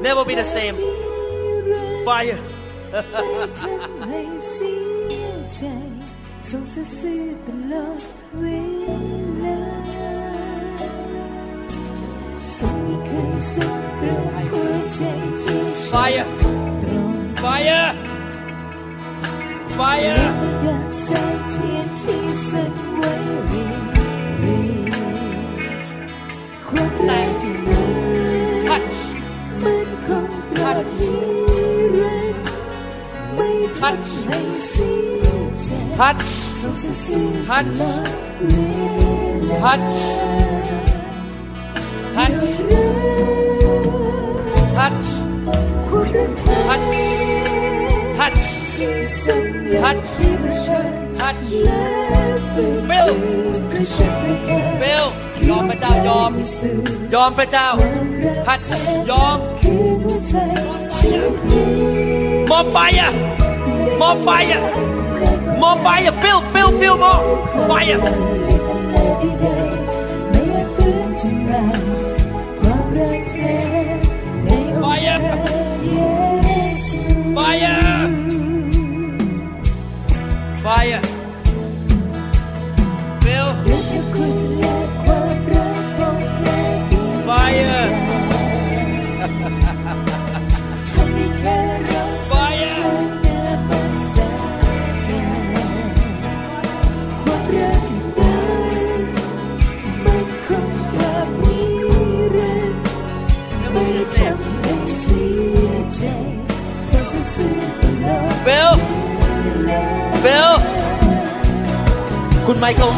never be the same fire fire fire fire touch touch touch touch touch touch touch touch touch touch Bill Billยอมพระเจ้ายอมยอมพระเจ้าทัดยอมมอไฟอ่ะมอไฟอ่ะมอไฟอ่ะฟิลฟิลฟิลมอไฟอ่ะไฟอ่ะไฟอ่ะไฟอ่ะฟิลFire!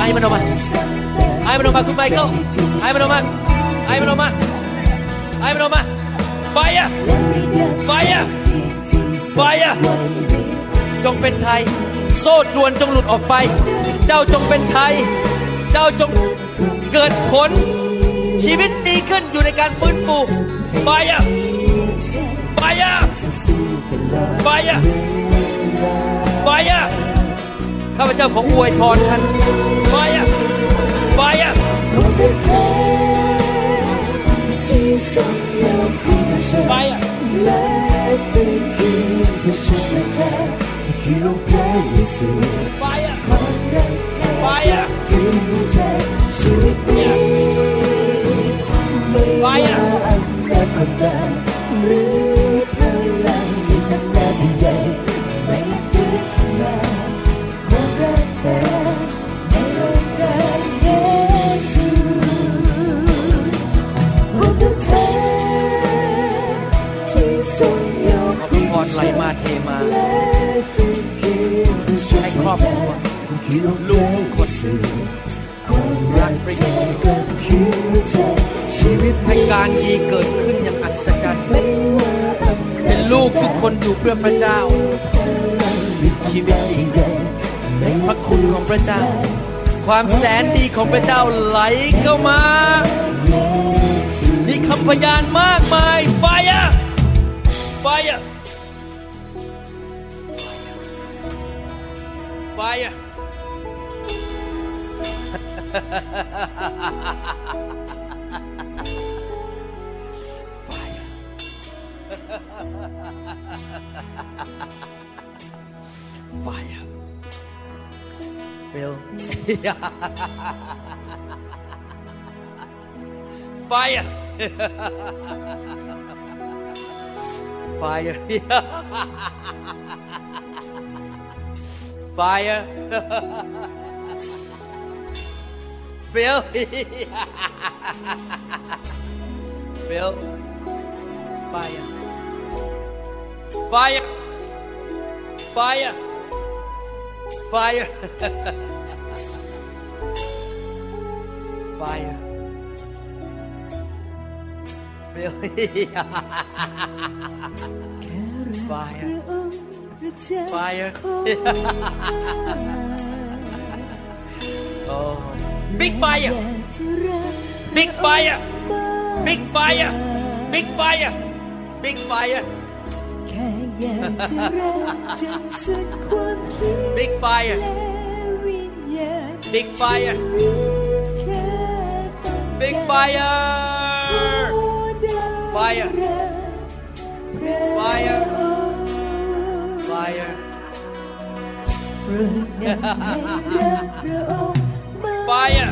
ายมันออกมาไอมันออกมาคุณไมเคิลไอมันออกมาไอมันออกมาไอมันออกมาไฟอ่ะไฟอ่ะไฟอ่ะจงเป็นไทยโซ่ตรวนจงหลุดออกไปเจ้าจงเป็นไทยเจ้าจงเกิดผลชีวิตดีขึ้นอยู่ในการฟื้นฟูไฟอ่ะไฟอ่ะไฟอ่ะไฟอ่ะข้าพเจ้าขออวยพรท่านไฟอ่ะไฟอ่ะไฟอ่ะไฟอ่ะไฟอ่ะไฟอ่ะพรไหลมาเทมาให้ครอบครัวลูกทุกคนรักพระเยซูชีวิตให้การดีเกิดขึ้นอย่างอัศจรรย์เป็นลูกทุกคนอยู่เพื่อพระเจ้าชีวิตดีในพระคุณของพระเจ้าความแสนดีของพระเจ้าไหลเข้ามามีคำพยานมากมายไฟอ่ะไฟอ่ะไฟอ่ะFire. Phil. Fire. Fire. Fire.Phil Phil Fire Fire Fire Fire Fire Phil Fire Fire Oh Big fire. Big fire. Big fire. Big fire. Big fire. Big fire. Big fire. Big fire. Fire. Fire. Fire.Fire Bill Bill Bill Fire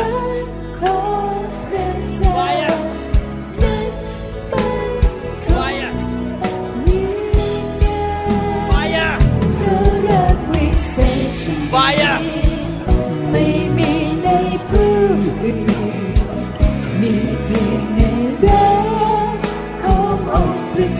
Fire ไม่มีในพื้นดินมีเพียงในรักขององค์พระเ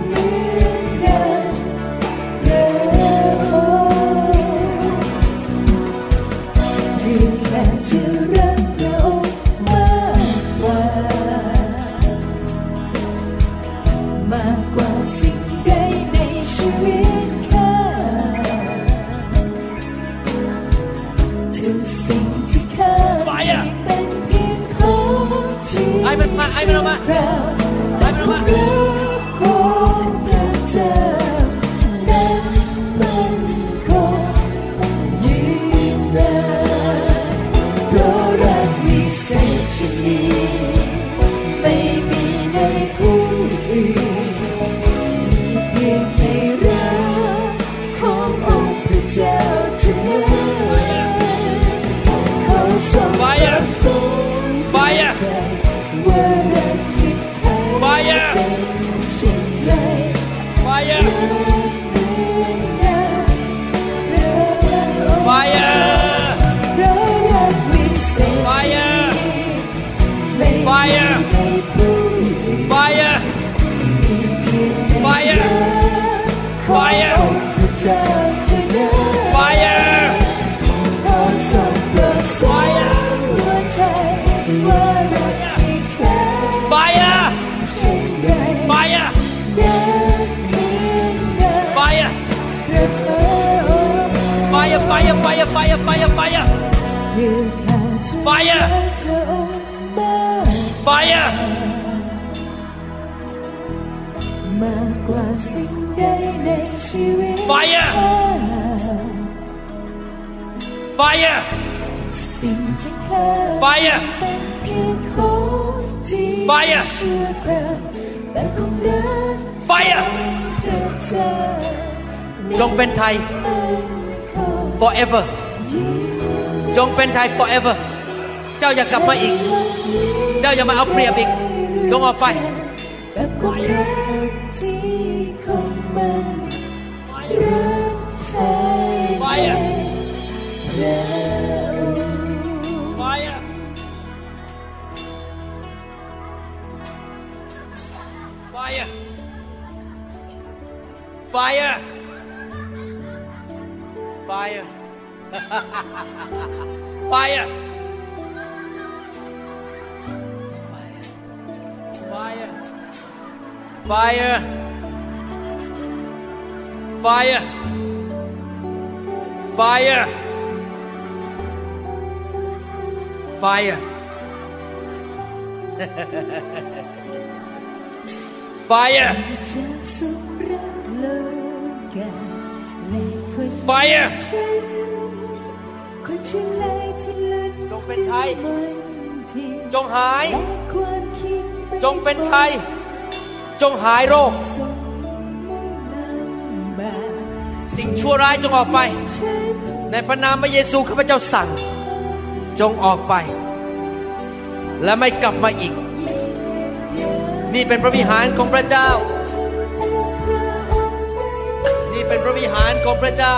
ไอ้มันออกมาไอ้มันออกมา fire fire fire fire มากกว่าสิ่งใดในชีวิต fire fire fire fire fire จงเป็นไทย forever จงเป็นไทย forever เจ้าอย่ากลับมาอีกเจ้าอย่ามาเอาเปรียบอีกจงออกไปFire Fire Fire Fire Fire Fire Fire Fire Fire Fire จงเป็นไทยจงหายจงเป็นไทยจงหายโรคสิ่งชั่วร้ายจงออกไปในพระนามพระเยซูข้าพเจ้าสั่งจงออกไปและไม่กลับมาอีกนี่เป็นพระวิหารของพระเจ้านี่เป็นพระวิหารของพระเจ้า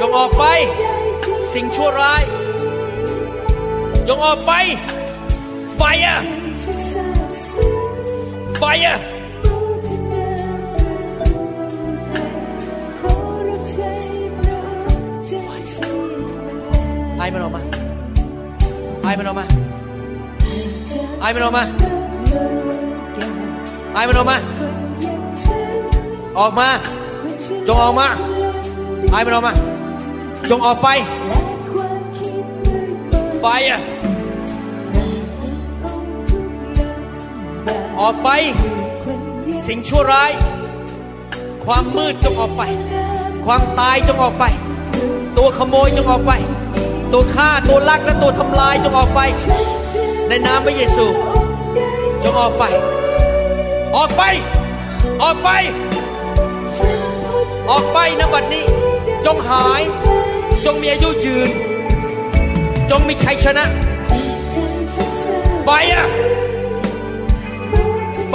จงออกไปสิ่งชั่วร้ายจงออกไป Fire Fireไอ้มันออกมาไอ้มันออกมาไอ้มันออกมาไอ้มันออกมาออกมาจงออกมาไอ้มันออกมาจงออกไปไปอ่ะออกไปสิ่งชั่วร้ายความมืดจงออกไปความตายจงออกไปตัวขโมยจงออกไปตัวฆ่าตัวลักและตัวทำลายจงออกไปในนามพระเยซูจงออกไปออกไปออกไปออกไปณบัดนี้จงหายจงมีอายุยืนจงมีชัยชนะไปอ่ะไ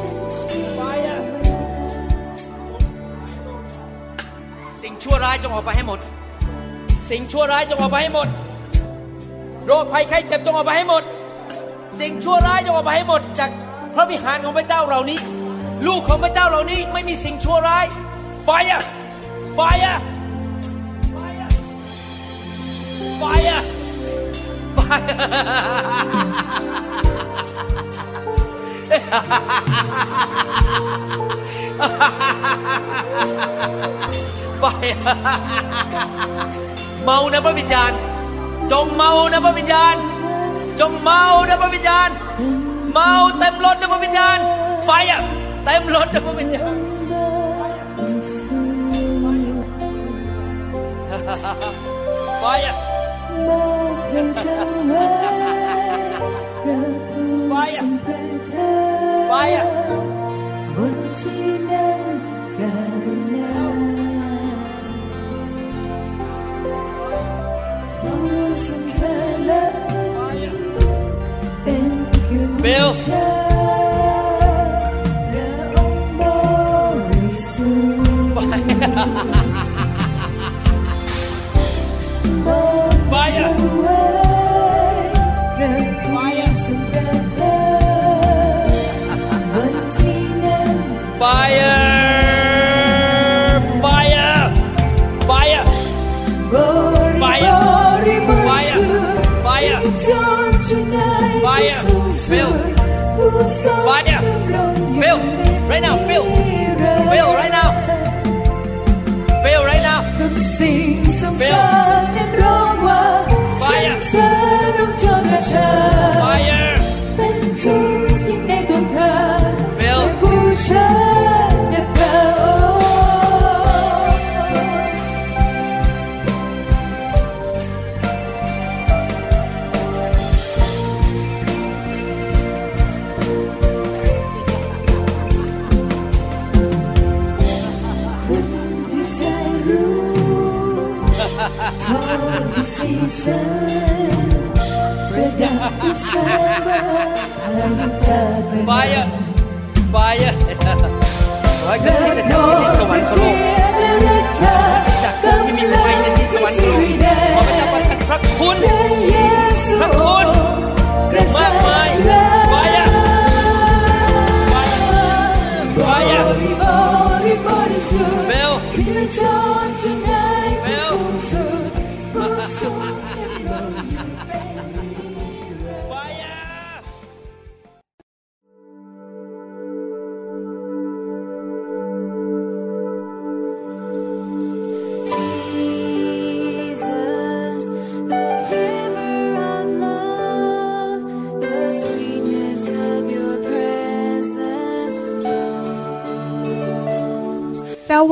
สิ่งชั่วร้ายจงออกไปให้หมดสิ่งชั่วร้ายจงออกไปให้หมดโรคภัยไข้เจ็บจงออกไปให้หมดสิ่งชั่วร้ายจงออกไปให้หมดจากพระวิหารของพระเจ้าเหล่านี้ลูกของพระเจ้าเหล่านี้ไม่มีสิ่งชั่วร้าย Fire Fire Fire Fire Fire Fireเมานะพระวิญญาณจงเมานะพระวิญญาณจงเมานะพระวิญญาณเมาเต็มล้นนะพระวิญญาณไฟอ่ะเต็มล้นนะพระวิญญาณไฟอ่ะไฟอ่ะไฟอ่ะ